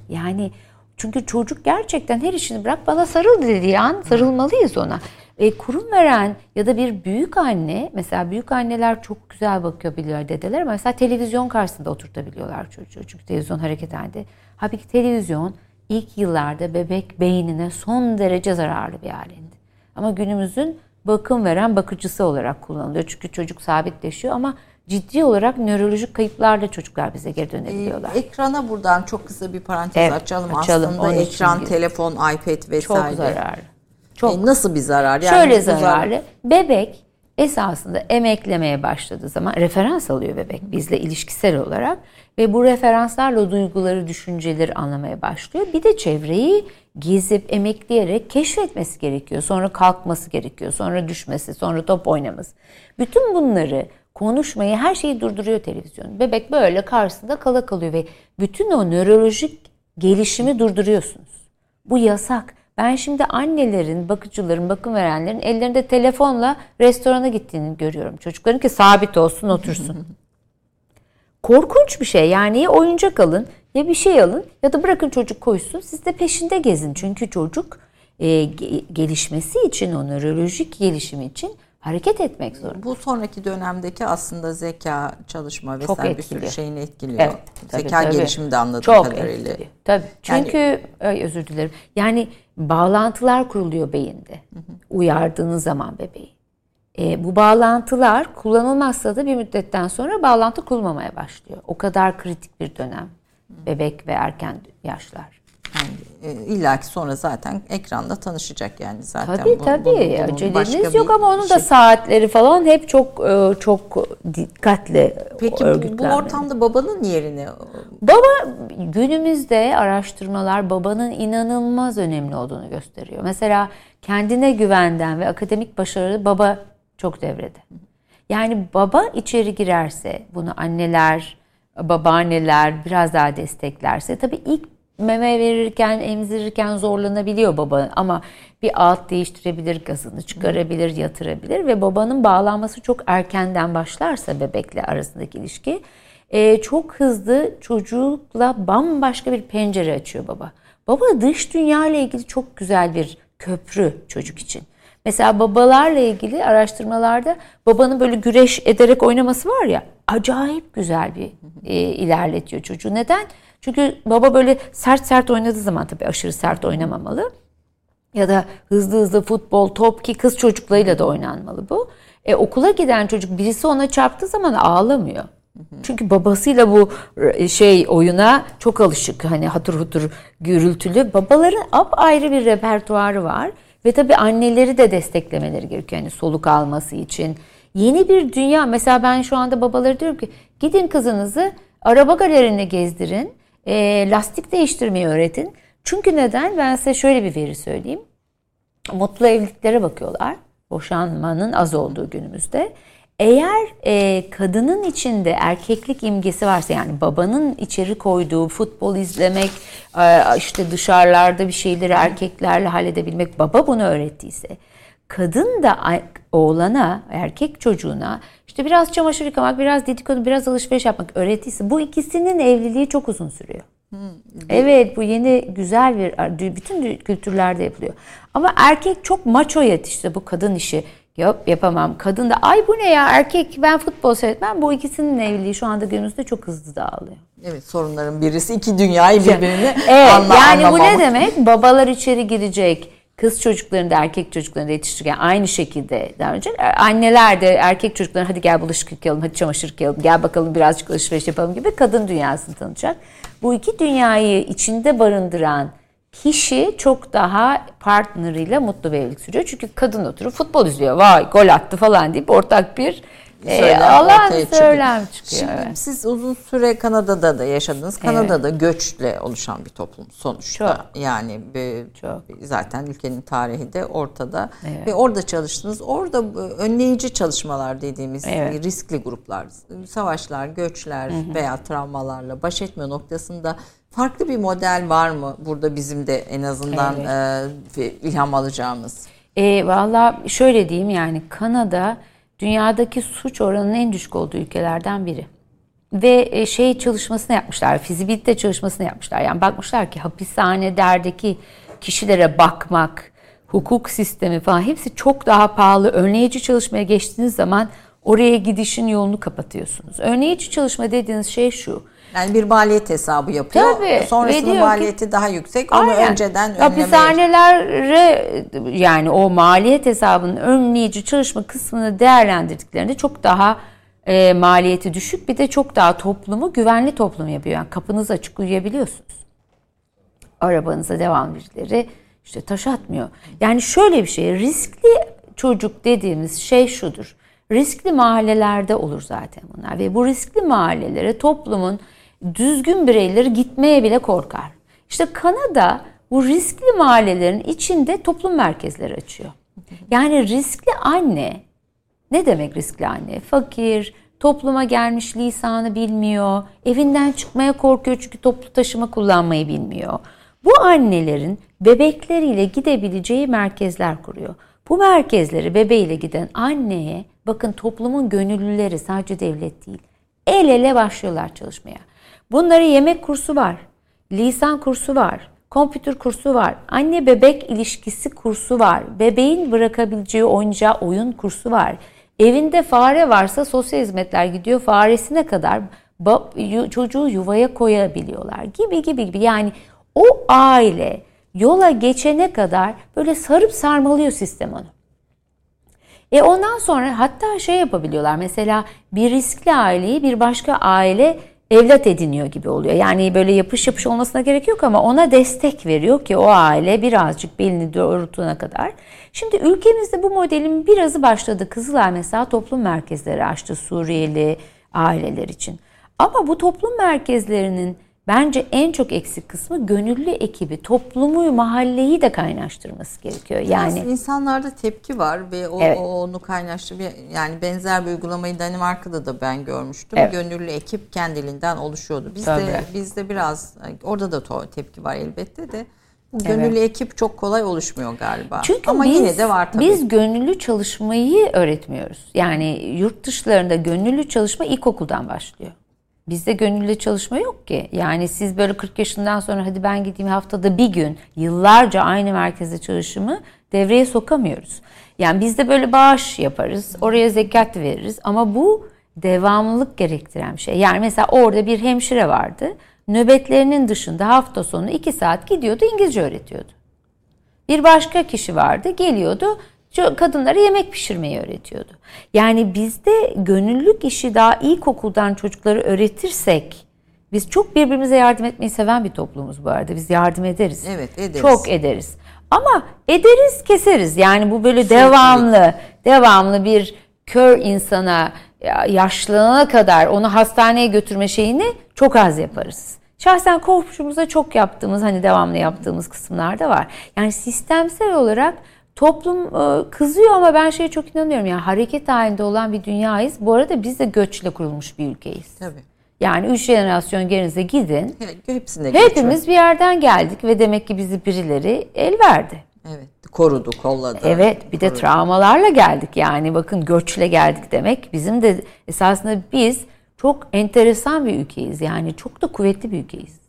Yani çünkü çocuk gerçekten her işini bırak bana sarıl dediği an sarılmalıyız ona. E, kurum veren ya da bir büyük anne, mesela büyük anneler çok güzel bakabiliyor dedeler ama mesela televizyon karşısında oturtabiliyorlar çocuğu. Çünkü televizyon hareket halinde. Halbuki televizyon ilk yıllarda bebek beynine son derece zararlı bir alet. Ama günümüzün bakım veren bakıcısı olarak kullanılıyor. Çünkü çocuk sabitleşiyor ama ciddi olarak nörolojik kayıplarla çocuklar bize geri dönebiliyorlar. Ee, ekrana buradan çok kısa bir parantez evet, açalım. açalım aslında. Ekran, gibi. telefon, iPad vesaire. Çok zararlı. Çok. E, nasıl bir zarar? Yani şöyle zararlı. Bebek esasında emeklemeye başladığı zaman referans alıyor bebek bizle ilişkisel olarak. Ve bu referanslarla duyguları, düşünceleri anlamaya başlıyor. Bir de çevreyi gezip, emekleyerek keşfetmesi gerekiyor. Sonra kalkması gerekiyor. Sonra düşmesi, sonra top oynaması. Bütün bunları... Konuşmayı, her şeyi durduruyor televizyon. Bebek böyle karşısında kala kalıyor ve bütün o nörolojik gelişimi durduruyorsunuz. Bu yasak. Ben şimdi annelerin, bakıcıların, bakım verenlerin ellerinde telefonla restorana gittiğini görüyorum. Çocukların ki sabit olsun, otursun. Korkunç bir şey. Yani ya oyuncak alın, ya bir şey alın ya da bırakın çocuk koysun. Siz de peşinde gezin. Çünkü çocuk e, gelişmesi için, o nörolojik gelişimi için hareket etmek zorunda. Bu sonraki dönemdeki aslında zeka, çalışma vesaire bir sürü şeyini etkiliyor. Evet, tabii, zeka tabii. gelişimi de anladığım çok kadarıyla. Etkiliyor. Tabii. Çünkü yani, ay, özür dilerim. Yani bağlantılar kuruluyor beyinde. Hı hı. Uyardığınız zaman bebeği. E, bu bağlantılar kullanılmazsa da bir müddetten sonra bağlantı kurulmamaya başlıyor. O kadar kritik bir dönem. Bebek ve erken yaşlar. Yani İlla ki sonra zaten ekranla tanışacak yani zaten. Tabii bu, tabii. Bunun, bunun aceleniz yok ama onun da şey. saatleri falan hep çok çok dikkatle Peki bu, bu ortamda babanın yerine? Baba günümüzde araştırmalar babanın inanılmaz önemli olduğunu gösteriyor. Mesela kendine güvenden ve akademik başarılı baba çok devrede. Yani baba içeri girerse bunu anneler, babaanneler biraz daha desteklerse tabii ilk meme verirken, emzirirken zorlanabiliyor baba ama bir alt değiştirebilir, gazını çıkarabilir, yatırabilir ve babanın bağlanması çok erkenden başlarsa bebekle arasındaki ilişki e, çok hızlı çocukla bambaşka bir pencere açıyor baba. Baba dış dünya ile ilgili çok güzel bir köprü çocuk için. Mesela babalarla ilgili araştırmalarda babanın böyle güreş ederek oynaması var ya, acayip güzel bir e, ilerletiyor çocuğu. Neden? Çünkü baba böyle sert sert oynadığı zaman, tabii aşırı sert oynamamalı. Ya da hızlı hızlı futbol, top, ki kız çocuklarıyla da oynanmalı bu. E, okula giden çocuk birisi ona çarptığı zaman ağlamıyor. Çünkü babasıyla bu şey oyuna çok alışık. Hani hatır hutur gürültülü. Babaların apayrı bir repertuarı var. Ve tabii anneleri de desteklemeleri gerekiyor. Yani soluk alması için. Yeni bir dünya. Mesela ben şu anda babalara diyorum ki gidin kızınızı araba galerine gezdirin. E, lastik değiştirmeyi öğretin. Çünkü neden? Ben size şöyle bir veri söyleyeyim. Mutlu evliliklere bakıyorlar. Boşanmanın az olduğu günümüzde. Eğer e, kadının içinde erkeklik imgesi varsa, yani babanın içeri koyduğu futbol izlemek, e, işte dışarılarda bir şeyleri erkeklerle halledebilmek, baba bunu öğrettiyse, kadın da oğlana, erkek çocuğuna işte biraz çamaşır yıkamak, biraz dedikodu, biraz alışveriş yapmak öğrettiyse, bu ikisinin evliliği çok uzun sürüyor. Evet, bu yeni güzel bir, bütün kültürlerde yapılıyor. Ama erkek çok maço yetişti, bu kadın işi yap yapamam. Kadın da ay bu ne ya, erkek ben futbol seyretmem. Bu ikisinin evliliği şu anda günümüzde çok hızlı dağılıyor. Evet, sorunların birisi iki dünyayı birbirine evet, anla, yani anlamamak. Bu ne demek? Babalar içeri girecek, kız çocuklarını da erkek çocuklarını da yetiştirirken aynı şekilde daha önce anneler de erkek çocuklarına hadi gel bulaşık yıkayalım, hadi çamaşır yıkayalım, gel bakalım birazcık alışveriş yapalım gibi kadın dünyasını tanıyacak. Bu iki dünyayı içinde barındıran kişi çok daha partneriyle mutlu bir evlilik sürüyor. Çünkü kadın oturup futbol izliyor. Vay gol attı falan deyip ortak bir e, alan söylem çıkıyor. Şimdi evet. Siz uzun süre Kanada'da da yaşadınız. Kanada'da evet. Göçle oluşan bir toplum sonuçta. Çok. Yani bir, çok. Zaten ülkenin tarihi de ortada. Evet. Ve orada çalıştınız. Orada önleyici çalışmalar dediğimiz evet. riskli gruplar, savaşlar, göçler hı hı. veya travmalarla baş etme noktasında farklı bir model var mı burada bizim de en azından evet. e, ilham alacağımız? E, Valla şöyle diyeyim, yani Kanada dünyadaki suç oranının en düşük olduğu ülkelerden biri. Ve e, şey çalışmasını yapmışlar, fizibilite çalışmasını yapmışlar. Yani bakmışlar ki hapishanelerdeki kişilere bakmak, hukuk sistemi falan hepsi çok daha pahalı. Önleyici çalışmaya geçtiğiniz zaman oraya gidişin yolunu kapatıyorsunuz. Önleyici çalışma dediğiniz şey şu. Yani bir maliyet hesabı yapıyor. Tabii, sonrasının maliyeti ki, daha yüksek. Onu aynen. önceden önlemeye... Hapishanelere yani o maliyet hesabının önleyici çalışma kısmını değerlendirdiklerinde çok daha e, maliyeti düşük. Bir de çok daha toplumu güvenli toplum yapıyor. Yani kapınız açık, uyuyabiliyorsunuz. Arabanıza devam birileri işte taş atmıyor. Yani şöyle bir şey, riskli çocuk dediğimiz şey şudur. Riskli mahallelerde olur zaten bunlar ve bu riskli mahallelere toplumun düzgün bireyleri gitmeye bile korkar. İşte Kanada bu riskli mahallelerin içinde toplum merkezleri açıyor. Yani riskli anne, ne demek riskli anne? Fakir, topluma gelmiş, lisanı bilmiyor, evinden çıkmaya korkuyor çünkü toplu taşıma kullanmayı bilmiyor. Bu annelerin bebekleriyle gidebileceği merkezler kuruyor. Bu merkezleri bebeğiyle giden anneye, bakın toplumun gönüllüleri, sadece devlet değil, el ele başlıyorlar çalışmaya. Bunlara yemek kursu var, lisan kursu var, kompütür kursu var, anne bebek ilişkisi kursu var, bebeğin bırakabileceği oyuncağı oyun kursu var. Evinde fare varsa sosyal hizmetler gidiyor, faresine kadar çocuğu yuvaya koyabiliyorlar gibi gibi gibi. Yani o aile yola geçene kadar böyle sarıp sarmalıyor sistem onu. E ondan sonra hatta şey yapabiliyorlar, mesela bir riskli aileyi bir başka aile evlat ediniyor gibi oluyor. Yani böyle yapış yapış olmasına gerek yok ama ona destek veriyor ki o aile birazcık belini doğrultuna kadar. Şimdi ülkemizde bu modelin birazı başladı. Kızılay mesela toplum merkezleri açtı Suriyeli aileler için. Ama bu toplum merkezlerinin bence en çok eksik kısmı gönüllü ekibi, toplumu, mahalleyi de kaynaştırması gerekiyor. Yani biraz insanlarda tepki var ve o, evet. o onu kaynaştırıyor. Yani benzer bir uygulamayı Danimarka'da da ben görmüştüm. Evet. Gönüllü ekip kendiliğinden oluşuyordu. Bizde bizde biraz orada da tepki var elbette de. Gönüllü evet. ekip çok kolay oluşmuyor galiba. Çünkü ama biz, yine de var tabii. Biz gönüllü çalışmayı öğretmiyoruz. Yani yurt dışlarında gönüllü çalışma ilkokuldan başlıyor. Bizde gönüllü çalışma yok ki. Yani siz böyle kırk yaşından sonra hadi ben gideyim haftada bir gün, yıllarca aynı merkezde çalışımı devreye sokamıyoruz. Yani bizde böyle bağış yaparız, oraya zekat veririz ama bu devamlılık gerektiren bir şey. Yani mesela orada bir hemşire vardı. Nöbetlerinin dışında hafta sonu iki saat gidiyordu, İngilizce öğretiyordu. Bir başka kişi vardı, geliyordu, kadınlara yemek pişirmeyi öğretiyordu. Yani bizde gönüllülük işi daha ilkokuldan çocukları öğretirsek, biz çok birbirimize yardım etmeyi seven bir toplumuz bu arada. Biz yardım ederiz. Evet, ederiz. Çok ederiz. Ama ederiz, keseriz. Yani bu böyle devamlı, devamlı bir kör insana yaşlanana kadar onu hastaneye götürme şeyini çok az yaparız. Şahsen komşumuza çok yaptığımız, hani devamlı yaptığımız kısımlar da var. Yani sistemsel olarak toplum kızıyor ama ben şeye çok inanıyorum. Yani hareket halinde olan bir dünyayız. Bu arada biz de göçle kurulmuş bir ülkeyiz. Tabii. Yani üç jenerasyon gerinize gidin. Evet, hepsinde göç var. Hepimiz bir yerden geldik ve demek ki bizi birileri el verdi. Evet, korudu, kolladı. Evet, bir korudu. De travmalarla geldik. Yani bakın göçle geldik demek. Bizim de esasında biz çok enteresan bir ülkeyiz. Yani çok da kuvvetli bir ülkeyiz.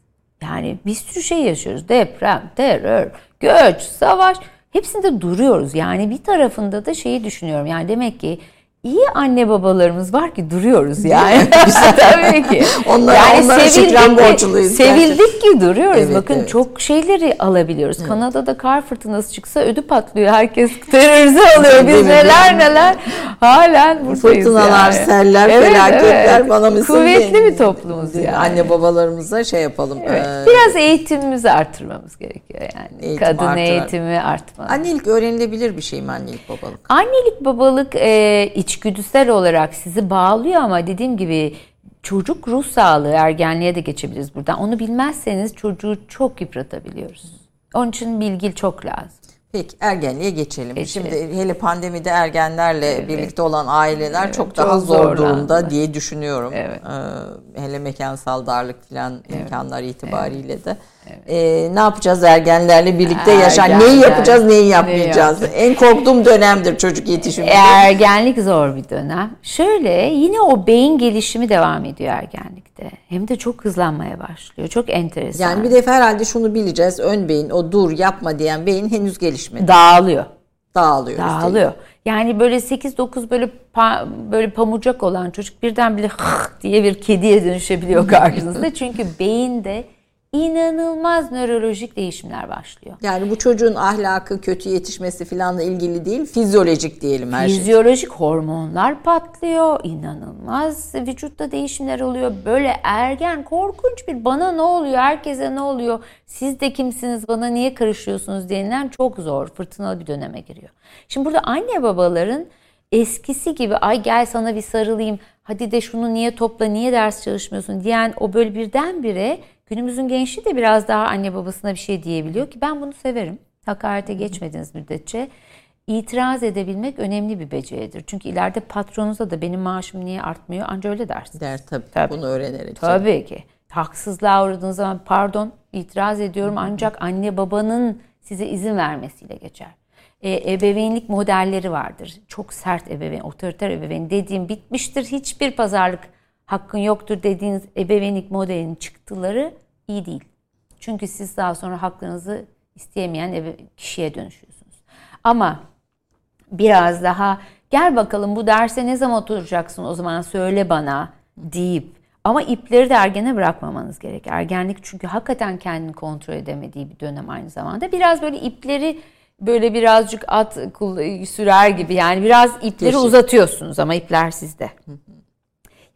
Yani bir sürü şey yaşıyoruz. Deprem, terör, göç, savaş. Hepsinde duruyoruz. Yani bir tarafında da şeyi düşünüyorum. Yani demek ki iyi anne babalarımız var ki duruyoruz yani. Tabii ki. Onlar, yani onlara şükran borçluyuz. Sevildik ki duruyoruz. Evet, bakın evet. Çok şeyleri alabiliyoruz. Evet. Kanada'da kar fırtınası çıksa ödü patlıyor. Herkes terörize oluyor. Biz neler neler halen buradayız. Fırtınalar, yani. Seller, evet, felaketler evet. Bana mısın? Kuvvetli bir toplumuz yani. Anne babalarımıza şey yapalım. Evet. Ee, Biraz eğitimimizi artırmamız gerekiyor yani. Eğitim Kadın artırar. Eğitimi artmalı. Annelik öğrenilebilir bir şey mi annelik babalık? Annelik babalık e, iç İçgüdüsel olarak sizi bağlıyor ama dediğim gibi çocuk ruh sağlığı, ergenliğe de geçebiliriz buradan. Onu bilmezseniz çocuğu çok yıpratabiliyoruz. Onun için bilgi çok lazım. Peki ergenliğe geçelim. geçelim. Şimdi hele pandemide ergenlerle evet. birlikte olan aileler evet. çok, çok daha zor durumda zorlandı. Diye düşünüyorum. Evet. Ee, hele mekansal darlık filan evet. imkanlar itibariyle evet. de. Evet. Ee, ne yapacağız ergenlerle birlikte Ergen, yaşar? Neyi yapacağız, neyi yapmayacağız? Ne en korktuğum dönemdir çocuk yetişimi. Ergenlik zor bir dönem. Şöyle yine o beyin gelişimi devam ediyor ergenlikte. Hem de çok hızlanmaya başlıyor. Çok enteresan. Yani bir defa herhalde şunu bileceğiz. Ön beyin, o dur yapma diyen beyin henüz gelişmedi. Dağılıyor. Dağılıyor. Dağılıyor. Yani böyle sekiz dokuz böyle pa, böyle pamucak olan çocuk birdenbire hıh diye bir kediye dönüşebiliyor karşınızda. Çünkü beyinde İnanılmaz nörolojik değişimler başlıyor. Yani bu çocuğun ahlakı, kötü yetişmesi falanla ilgili değil, fizyolojik diyelim her şey. Fizyolojik hormonlar patlıyor, inanılmaz vücutta değişimler oluyor. Böyle ergen korkunç bir bana ne oluyor, herkese ne oluyor, siz de kimsiniz, bana niye karışıyorsunuz denilen çok zor, fırtınalı bir döneme giriyor. Şimdi burada anne babaların eskisi gibi ay gel sana bir sarılayım, hadi de şunu niye topla, niye ders çalışmıyorsun diyen o böyle birdenbire günümüzün gençliği de biraz daha anne babasına bir şey diyebiliyor ki ben bunu severim. Hakarete geçmediğiniz müddetçe itiraz edebilmek önemli bir beceridir. Çünkü ileride patronunuza da benim maaşım niye artmıyor anca öyle dersiniz. Der tabii, tabii. Bunu öğrenerek. Tabii ki. Haksızlığa uğradığınız zaman pardon itiraz ediyorum ancak anne babanın size izin vermesiyle geçer. E, ebeveynlik modelleri vardır. Çok sert ebeveyn, otoriter ebeveyn dediğim bitmiştir. Hiçbir pazarlık hakkın yoktur dediğiniz ebeveynlik modelinin çıktıları iyi değil. Çünkü siz daha sonra hakkınızı isteyemeyen kişiye dönüşüyorsunuz. Ama biraz daha gel bakalım bu derse ne zaman oturacaksın o zaman söyle bana deyip ama ipleri de ergene bırakmamanız gerek. Ergenlik çünkü hakikaten kendini kontrol edemediği bir dönem aynı zamanda. Biraz böyle ipleri böyle birazcık at sürer gibi yani biraz ipleri Teşekkür. Uzatıyorsunuz ama ipler sizde. Hı hı.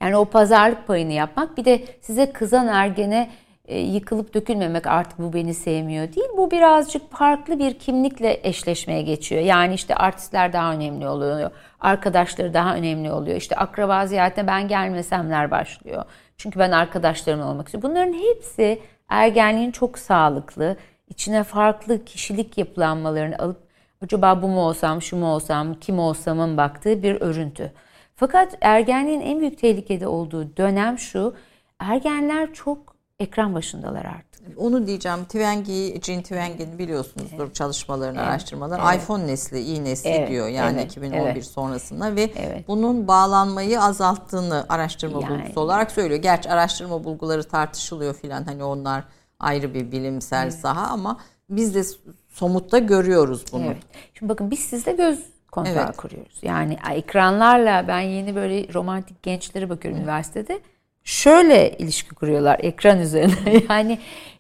Yani o pazarlık payını yapmak bir de size kızan ergene e, yıkılıp dökülmemek artık bu beni sevmiyor değil. Bu birazcık farklı bir kimlikle eşleşmeye geçiyor. Yani işte artistler daha önemli oluyor. Arkadaşları daha önemli oluyor. İşte akraba ziyaretine ben gelmesemler başlıyor. Çünkü ben arkadaşlarımla olmak istiyorum. Bunların hepsi ergenliğin çok sağlıklı, içine farklı kişilik yapılanmalarını alıp acaba bu mu olsam, şu mu olsam, kim olsamın baktığı bir örüntü. Fakat ergenliğin en büyük tehlikede olduğu dönem şu, ergenler çok ekran başındalar artık. Onu diyeceğim. Twenge'yi, Jean Twenge'nin biliyorsunuzdur evet. çalışmalarını, evet. araştırmalar. Evet. iPhone nesli, iyi nesli evet. diyor yani evet. iki bin on bir evet. sonrasında ve evet. bunun bağlanmayı azalttığını araştırma yani. bulgusu olarak söylüyor. Gerçi araştırma bulguları tartışılıyor filan, hani onlar ayrı bir bilimsel evet. saha ama biz de somutta görüyoruz bunu. Evet. Şimdi bakın biz sizde göz kontağı evet. kuruyoruz. Yani ekranlarla ben yeni böyle romantik gençlere bakıyorum evet. üniversitede. Şöyle ilişki kuruyorlar ekran üzerine. Yani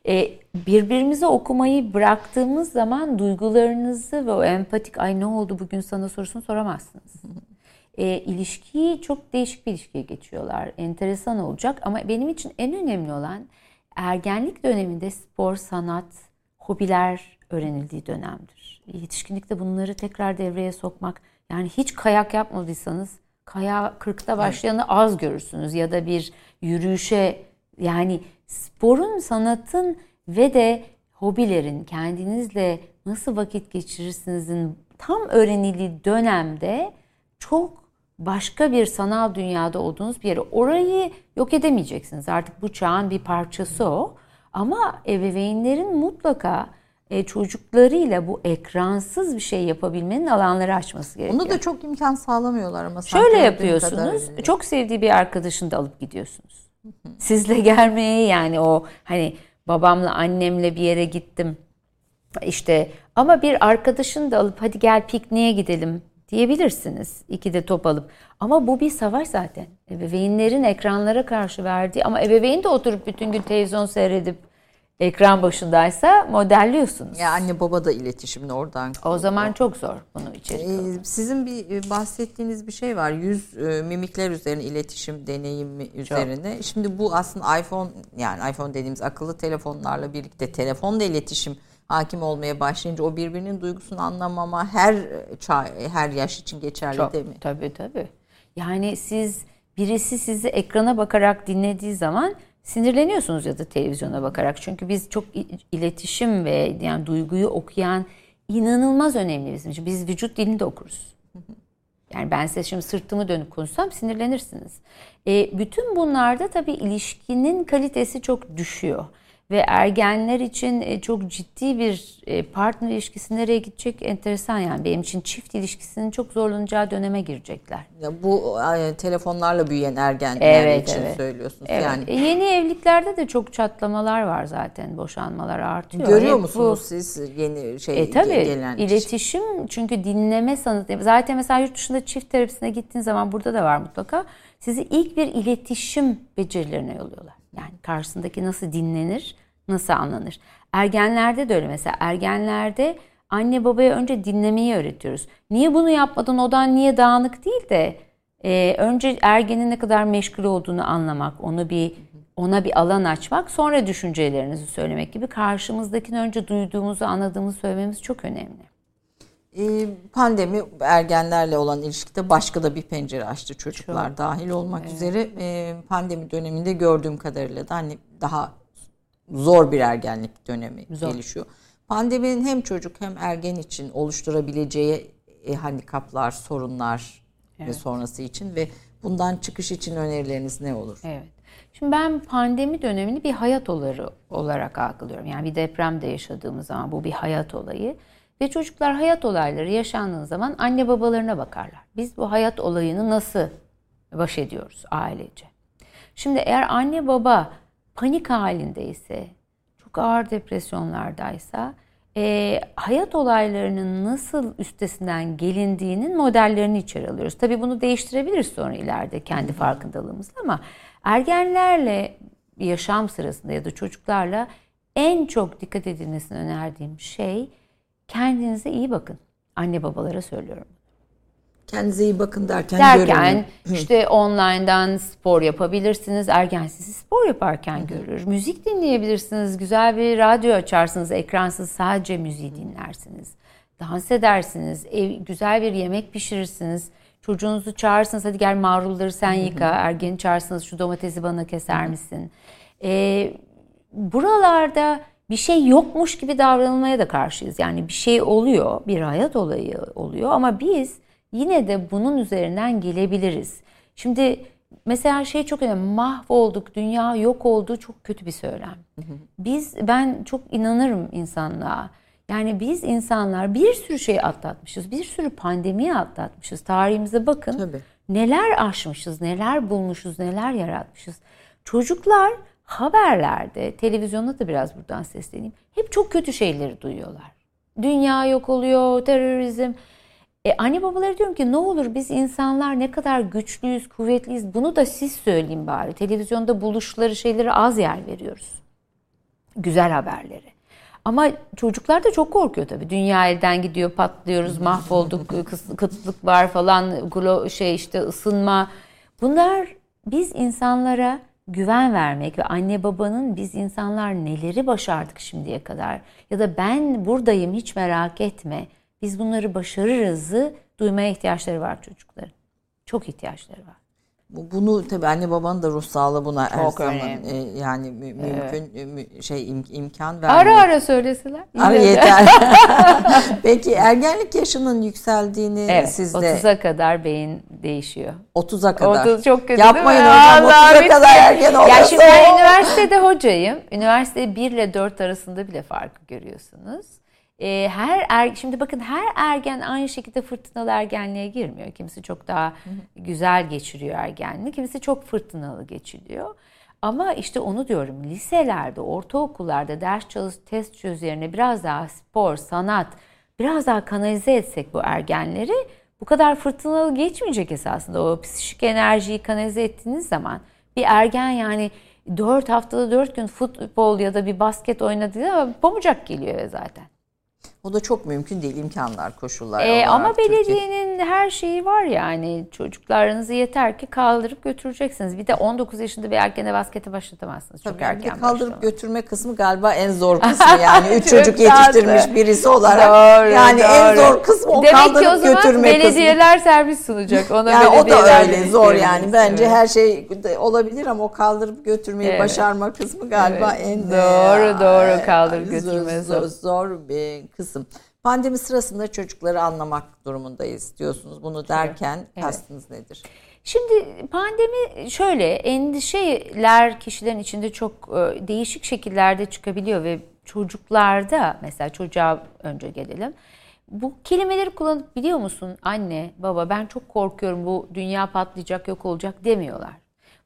e, birbirimize okumayı bıraktığımız zaman duygularınızı ve o empatik ay ne oldu bugün sana sorusunu soramazsınız. E, ilişkiyi çok değişik bir ilişkiye geçiyorlar. Enteresan olacak ama benim için en önemli olan ergenlik döneminde spor, sanat, hobiler öğrenildiği dönemdir. Yetişkinlikte bunları tekrar devreye sokmak, yani hiç kayak yapmadıysanız kayağa kırkta başlayanı evet. az görürsünüz ya da bir yürüyüşe, yani sporun, sanatın ve de hobilerin, kendinizle nasıl vakit geçirirsinizin tam öğrenildiği dönemde çok başka bir sanal dünyada olduğunuz bir yere, orayı yok edemeyeceksiniz. Artık bu çağın bir parçası o. Ama ebeveynlerin mutlaka E, çocuklarıyla bu ekransız bir şey yapabilmenin alanları açması gerekiyor. Onu da çok imkan sağlamıyorlar ama. Şöyle yapıyorsunuz, çok sevdiği bir arkadaşını da alıp gidiyorsunuz. Sizle gelmeye, yani o hani babamla annemle bir yere gittim işte ama bir arkadaşını da alıp hadi gel pikniğe gidelim diyebilirsiniz. İki de top alıp. Ama bu bir savaş zaten. Ebeveynlerin ekranlara karşı verdiği, ama ebeveyn de oturup bütün gün televizyon seyredip ekran başındaysa modelliyorsunuz. Ya anne baba da iletişimle oradan. O zaman çok zor bunu içerik. Ee, sizin bir bahsettiğiniz bir şey var. Yüz e, mimikler üzerine, iletişim deneyimi üzerine. Çok. Şimdi bu aslında iPhone, yani iPhone dediğimiz akıllı telefonlarla birlikte telefonda iletişim hakim olmaya başlayınca o birbirinin duygusunu anlamama her çağ, her yaş için geçerli çok, değil mi? Tabii tabii. Yani siz, birisi sizi ekrana bakarak dinlediği zaman sinirleniyorsunuz ya da televizyona bakarak. Çünkü biz çok iletişim ve yani duyguyu okuyan, inanılmaz önemli bizim için. Biz vücut dilini de okuruz. Yani ben size şimdi sırtımı dönüp konuşsam sinirlenirsiniz. E, bütün bunlarda tabii ilişkinin kalitesi çok düşüyor. Ve ergenler için çok ciddi bir partner ilişkisi nereye gidecek enteresan yani. Benim için çift ilişkisinin çok zorlanacağı döneme girecekler. Ya bu yani telefonlarla büyüyen ergenler evet, için evet. söylüyorsunuz evet. yani. E, yeni evliliklerde de çok çatlamalar var zaten. Boşanmalar artıyor. Görüyor Hep musunuz bu, siz yeni şey e, tabii, gelen iletişim için. Çünkü dinleme sanatı. Zaten mesela yurt dışında çift terapisine gittiğiniz zaman, burada da var mutlaka, sizi ilk bir iletişim becerilerine yolluyorlar. Yani karşısındaki nasıl dinlenir, nasıl anlanır. Ergenlerde de öyle mesela. Ergenlerde anne babaya önce dinlemeyi öğretiyoruz. Niye bunu yapmadın, odan niye dağınık değil de e, önce ergenin ne kadar meşgul olduğunu anlamak, onu bir ona bir alan açmak, sonra düşüncelerinizi söylemek gibi karşımızdakini önce duyduğumuzu, anladığımızı söylememiz çok önemli. Pandemi ergenlerle olan ilişkide başka da bir pencere açtı, çocuklar çok. dahil olmak evet. üzere. Pandemi döneminde gördüğüm kadarıyla da hani daha zor bir ergenlik dönemi zor. gelişiyor. Pandeminin hem çocuk hem ergen için oluşturabileceği handikaplar, sorunlar evet. ve sonrası için ve bundan çıkış için önerileriniz ne olur? Evet. Şimdi ben pandemi dönemini bir hayat olayı olarak algılıyorum. Yani bir depremde yaşadığımız zaman bu bir hayat olayı. Ve çocuklar hayat olayları yaşandığı zaman anne babalarına bakarlar. Biz bu hayat olayını nasıl baş ediyoruz ailece? Şimdi eğer anne baba panik halindeyse, çok ağır depresyonlardaysa, e, hayat olaylarının nasıl üstesinden gelindiğinin modellerini içeri alıyoruz. Tabii bunu değiştirebiliriz sonra ileride kendi farkındalığımızla, ama ergenlerle yaşam sırasında ya da çocuklarla en çok dikkat edilmesini önerdiğim şey, kendinize iyi bakın. Anne babalara söylüyorum. Kendinize iyi bakın derken Derken görünüm. işte online'dan spor yapabilirsiniz. Ergen sizi spor yaparken görür. Müzik dinleyebilirsiniz. Güzel bir radyo açarsınız. Ekransız sadece müziği dinlersiniz. Dans edersiniz. Ev, güzel bir yemek pişirirsiniz. Çocuğunuzu çağırırsınız. Hadi gel marulları sen yıka. Ergeni çağırırsınız. Şu domatesi bana keser misin? E, buralarda... Bir şey yokmuş gibi davranılmaya da karşıyız. Yani bir şey oluyor, bir hayat olayı oluyor ama biz yine de bunun üzerinden gelebiliriz. Şimdi mesela şey çok önemli. Mahvolduk, dünya yok oldu, çok kötü bir söylem. Biz, ben çok inanırım insanlığa. Yani biz insanlar bir sürü şey atlatmışız. Bir sürü pandemiyi atlatmışız. Tarihimize bakın. Tabii. Neler aşmışız, neler bulmuşuz, neler yaratmışız. Çocuklar haberlerde, televizyonda da biraz buradan sesleneyim. Hep çok kötü şeyleri duyuyorlar. Dünya yok oluyor, terörizm. E, anne babalara diyorum ki ne olur biz insanlar ne kadar güçlüyüz, kuvvetliyiz. Bunu da siz söyleyin bari. Televizyonda buluşları, şeyleri az yer veriyoruz. Güzel haberleri. Ama çocuklar da çok korkuyor tabii. Dünya elden gidiyor, patlıyoruz, mahvolduk, kıtlık var falan, şey işte ısınma. Bunlar biz insanlara güven vermek ve anne babanın biz insanlar neleri başardık şimdiye kadar ya da ben buradayım hiç merak etme, biz bunları başarırızı duymaya ihtiyaçları var çocukların. Çok ihtiyaçları var. Bunu tabii anne babanın da ruh sağlığı buna çok her zaman e, yani mümkün evet. şey im, imkan vermiyor. Ara ara söyleseler. Ara yeter. Peki ergenlik yaşının yükseldiğini evet, sizde. otuza kadar beyin değişiyor. otuza kadar. otuz çok kötü. Yapmayın hocam otuza kadar ergen olmasın. Ya şimdi ben üniversitede hocayım. Üniversite bir ile dört arasında bile farkı görüyorsunuz. Her er, şimdi bakın her ergen aynı şekilde fırtınalı ergenliğe girmiyor. Kimisi çok daha güzel geçiriyor ergenliği, kimisi çok fırtınalı geçiriyor. Ama işte onu diyorum liselerde, ortaokullarda ders çalış, test üzerine biraz daha spor, sanat, biraz daha kanalize etsek bu ergenleri bu kadar fırtınalı geçmeyecek esasında. O psikik enerjiyi kanalize ettiğiniz zaman bir ergen yani dört haftada dört gün futbol ya da bir basket oynadığı pamucak geliyor zaten. O da çok mümkün değil imkanlar, koşullar e, olarak. Ama belediyenin Türkiye... her şeyi var yani. Çocuklarınızı yeter ki kaldırıp götüreceksiniz. Bir de on dokuz yaşında bir erkene baskete başlatamazsınız. Tabii çok erken başlamak. Kaldırıp başlamak. Götürme kısmı galiba en zor kısmı yani. Üç çocuk yetiştirmiş birisi olarak. Doğru, yani doğru. En zor kısmı o demek kaldırıp götürme kısmı. Demek ki o zaman belediyeler kısmı. Servis sunacak. Ona yani o da öyle zor yani. Bence evet. Her şey olabilir ama o kaldırıp götürmeyi evet. Başarma kısmı galiba evet. En doğru doğru kaldırıp götürme zor, zor bir kısmı. Pandemi sırasında çocukları anlamak durumundayız diyorsunuz. Bunu derken evet. Kastınız nedir? Şimdi pandemi şöyle endişeler kişilerin içinde çok değişik şekillerde çıkabiliyor ve çocuklarda mesela çocuğa önce gelelim. Bu kelimeleri kullanıp biliyor musun anne baba ben çok korkuyorum bu dünya patlayacak yok olacak demiyorlar.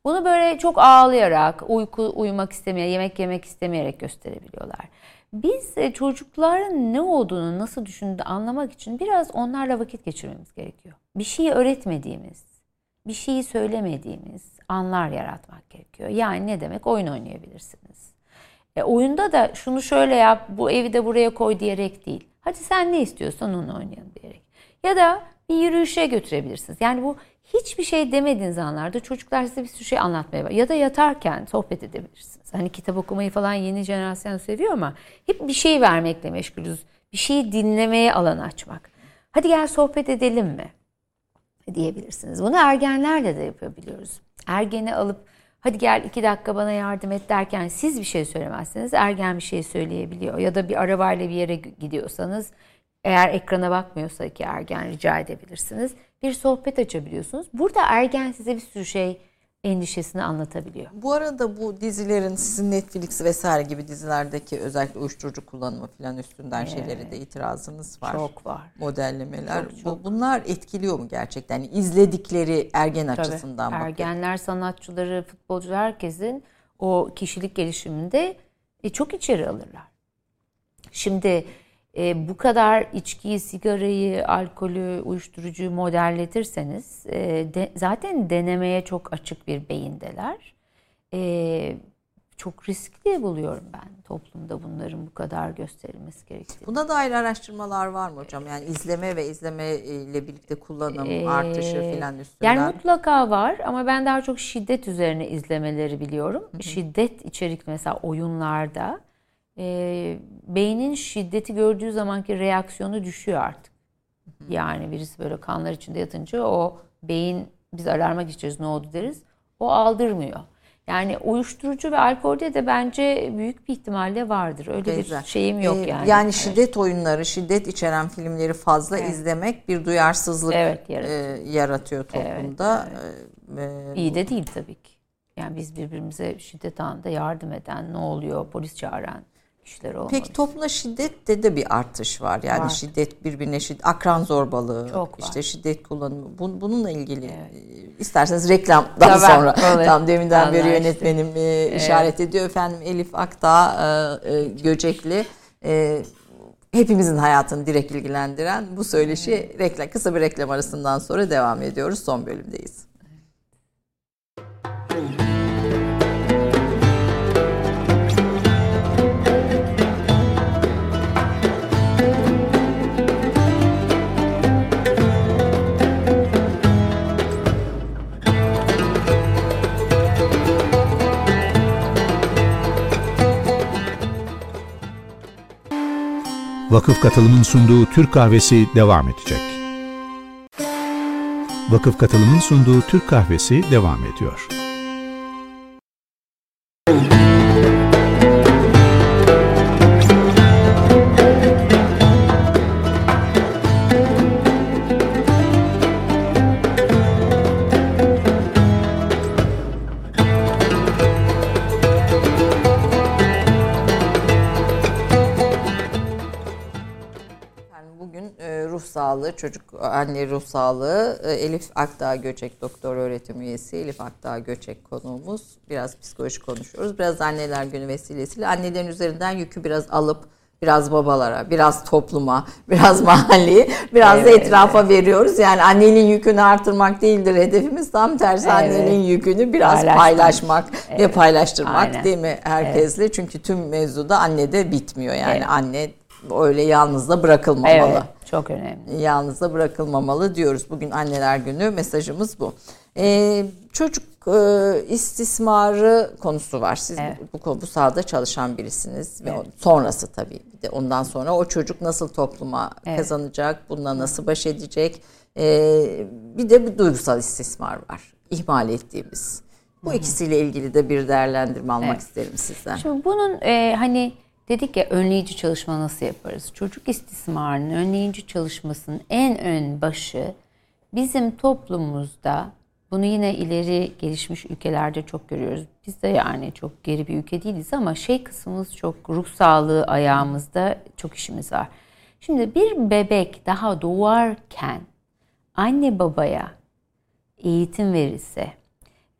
Bunu böyle çok ağlayarak uyku uyumak istemeyerek yemek yemek istemeyerek gösterebiliyorlar. Biz çocukların ne olduğunu, nasıl düşündüğünü anlamak için biraz onlarla vakit geçirmemiz gerekiyor. Bir şeyi öğretmediğimiz, bir şeyi söylemediğimiz anlar yaratmak gerekiyor. Yani ne demek? Oyun oynayabilirsiniz. E, oyunda da şunu şöyle yap, bu evi de buraya koy diyerek değil. Hadi sen ne istiyorsan onu oynayalım diyerek. Ya da bir yürüyüşe götürebilirsiniz. Yani bu hiçbir şey demediğiniz anlarda çocuklar size bir sürü şey anlatmaya başlıyor. Ya da yatarken sohbet edebilirsiniz. Hani kitap okumayı falan yeni jenerasyon seviyor ama hep bir şey vermekle meşgulüz. Bir şeyi dinlemeye alan açmak. Hadi gel sohbet edelim mi? Diyebilirsiniz. Bunu ergenlerle de yapabiliyoruz. Ergeni alıp hadi gel iki dakika bana yardım et derken siz bir şey söylemezseniz ergen bir şey söyleyebiliyor. Ya da bir arabayla bir yere gidiyorsanız eğer ekrana bakmıyorsa ki ergen rica edebilirsiniz. Bir sohbet açabiliyorsunuz. Burada ergen size bir sürü şey endişesini anlatabiliyor. Bu arada bu dizilerin sizin Netflix vesaire gibi dizilerdeki özellikle uyuşturucu kullanımı falan üstünden evet. Şeylere de itirazınız var. Çok var. Modellemeler. Çok, çok. Bunlar etkiliyor mu gerçekten? Yani izledikleri ergen tabii, açısından bakıyor. Ergenler, sanatçıları, futbolcular herkesin o kişilik gelişiminde e, çok içeri alırlar. Şimdi... E, bu kadar içkiyi, sigarayı, alkolü, uyuşturucuyu modelletirseniz e, de, zaten denemeye çok açık bir beyindeler. E, çok riskli buluyorum ben toplumda bunların bu kadar gösterilmesi gerektiğini. Buna dair araştırmalar var mı hocam? Yani izleme ve izleme ile birlikte kullanım e, artışı falan üstünden. Yani mutlaka var ama ben daha çok şiddet üzerine izlemeleri biliyorum. Hı hı. Şiddet içerikli mesela oyunlarda. E, beynin şiddeti gördüğü zamanki reaksiyonu düşüyor artık. Yani birisi böyle kanlar içinde yatınca o beyin biz alarma geçeriz ne oldu deriz. O aldırmıyor. Yani uyuşturucu ve alkolde de bence büyük bir ihtimalle vardır. Öyle Güzel. Bir şeyim yok ee, yani. Yani şiddet evet. oyunları, şiddet içeren filmleri fazla evet. izlemek bir duyarsızlık evet, yaratıyor. E, yaratıyor toplumda. Evet, evet. Ee, İyi de değil tabii ki. Yani biz birbirimize şiddet anında yardım eden, ne oluyor, polis çağıran kişiler olmalı. Peki toplumda şiddette de bir artış var. Yani var. Şiddet birbirine, şiddet, akran zorbalığı, işte şiddet kullanımı. Bun, bununla ilgili evet. isterseniz reklamdan ya sonra ben, tam deminden ben beri işte. Yönetmenim evet. işaret ediyor. Efendim Elif Akdağ Göçekli. Hepimizin hayatını direkt ilgilendiren bu söyleşi evet. reklam, kısa bir reklam arasından sonra devam ediyoruz. Son bölümdeyiz. Vakıf Katılım'ın sunduğu Türk Kahvesi devam edecek. Vakıf Katılım'ın sunduğu Türk Kahvesi devam ediyor. Çocuk anne ruh sağlığı, Elif Akdağ Göçek, doktor öğretim üyesi Elif Akdağ Göçek konuğumuz. Biraz psikoloji konuşuyoruz. Biraz anneler günü vesilesiyle annelerin üzerinden yükü biraz alıp biraz babalara, biraz topluma, biraz mahalleye, biraz evet, da etrafa evet. veriyoruz. Yani annenin yükünü artırmak değildir hedefimiz. Tam tersi evet. annenin yükünü biraz paylaşmak, paylaşmak evet. ve paylaştırmak Aynen. değil mi herkesle? Evet. Çünkü tüm mevzuda anne de bitmiyor. Yani evet. anne öyle yalnız da bırakılmamalı. Evet. Çok önemli. Yalnız da bırakılmamalı diyoruz. Bugün Anneler Günü mesajımız bu. Ee, çocuk e, istismarı konusu var. Siz evet. bu, bu, bu sahada çalışan birisiniz. Evet. Ve sonrası tabii. Bir de ondan sonra o çocuk nasıl topluma evet. kazanacak? Bununla nasıl baş edecek? Ee, bir de bir duygusal istismar var. İhmal ettiğimiz. Bu Hı-hı. ikisiyle ilgili de bir değerlendirme almak evet. isterim sizden. Şimdi bunun e, hani... Dedik ya, önleyici çalışma nasıl yaparız? Çocuk istismarının önleyici çalışmasının en ön başı bizim toplumumuzda, bunu yine ileri gelişmiş ülkelerde çok görüyoruz. Biz de yani çok geri bir ülke değiliz ama şey kısmımız çok, ruh sağlığı ayağımızda çok işimiz var. Şimdi bir bebek daha doğarken anne babaya eğitim verilse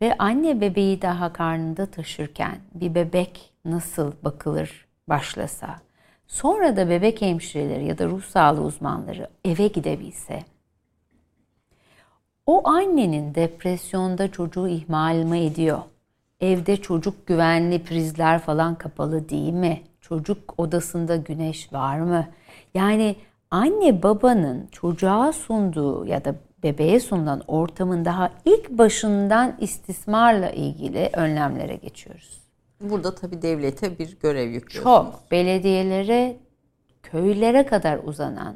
ve anne bebeği daha karnında taşırken bir bebek nasıl bakılır başlasa, sonra da bebek hemşireleri ya da ruh sağlığı uzmanları eve gidebilse, o annenin depresyonda çocuğu ihmal mi ediyor? Evde çocuk güvenli, prizler falan kapalı değil mi? Çocuk odasında güneş var mı? Yani anne babanın çocuğa sunduğu ya da bebeğe sunulan ortamın daha ilk başından istismarla ilgili önlemlere geçiyoruz. Burada tabii devlete bir görev yüklüyorsunuz. Çok. Belediyelere, köylere kadar uzanan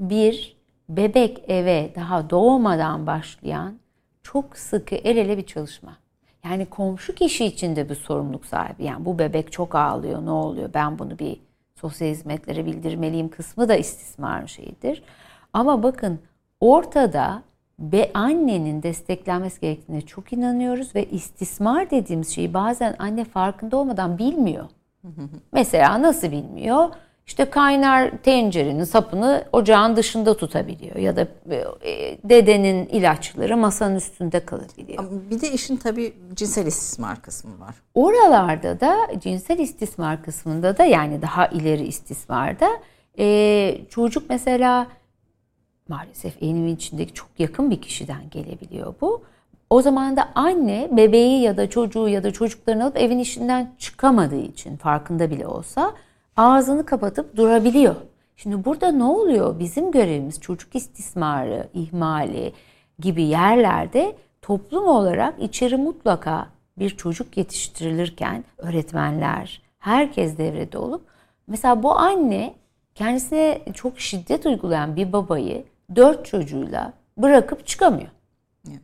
bir bebek eve daha doğmadan başlayan çok sıkı el ele bir çalışma. Yani komşu kişi için de bir sorumluluk sahibi. Yani bu bebek çok ağlıyor, ne oluyor? Ben bunu bir sosyal hizmetlere bildirmeliyim kısmı da istismar şeyidir. Ama bakın, ortada ve annenin desteklenmesi gerektiğine çok inanıyoruz ve istismar dediğimiz şeyi bazen anne farkında olmadan bilmiyor. Mesela nasıl bilmiyor? İşte kaynar tencerenin sapını ocağın dışında tutabiliyor ya da dedenin ilaçları masanın üstünde kalabiliyor. Bir de işin tabii cinsel istismar kısmı var. Oralarda da, cinsel istismar kısmında da, yani daha ileri istismarda çocuk mesela maalesef evimin içindeki çok yakın bir kişiden gelebiliyor bu. O zaman da anne bebeği ya da çocuğu ya da çocuklarını alıp evin içinden çıkamadığı için, farkında bile olsa, ağzını kapatıp durabiliyor. Şimdi burada ne oluyor? Bizim görevimiz çocuk istismarı, ihmali gibi yerlerde toplum olarak içeri mutlaka bir çocuk yetiştirilirken öğretmenler, herkes devrede olup, mesela bu anne kendisine çok şiddet uygulayan bir babayı dört çocuğuyla bırakıp çıkamıyor. Evet.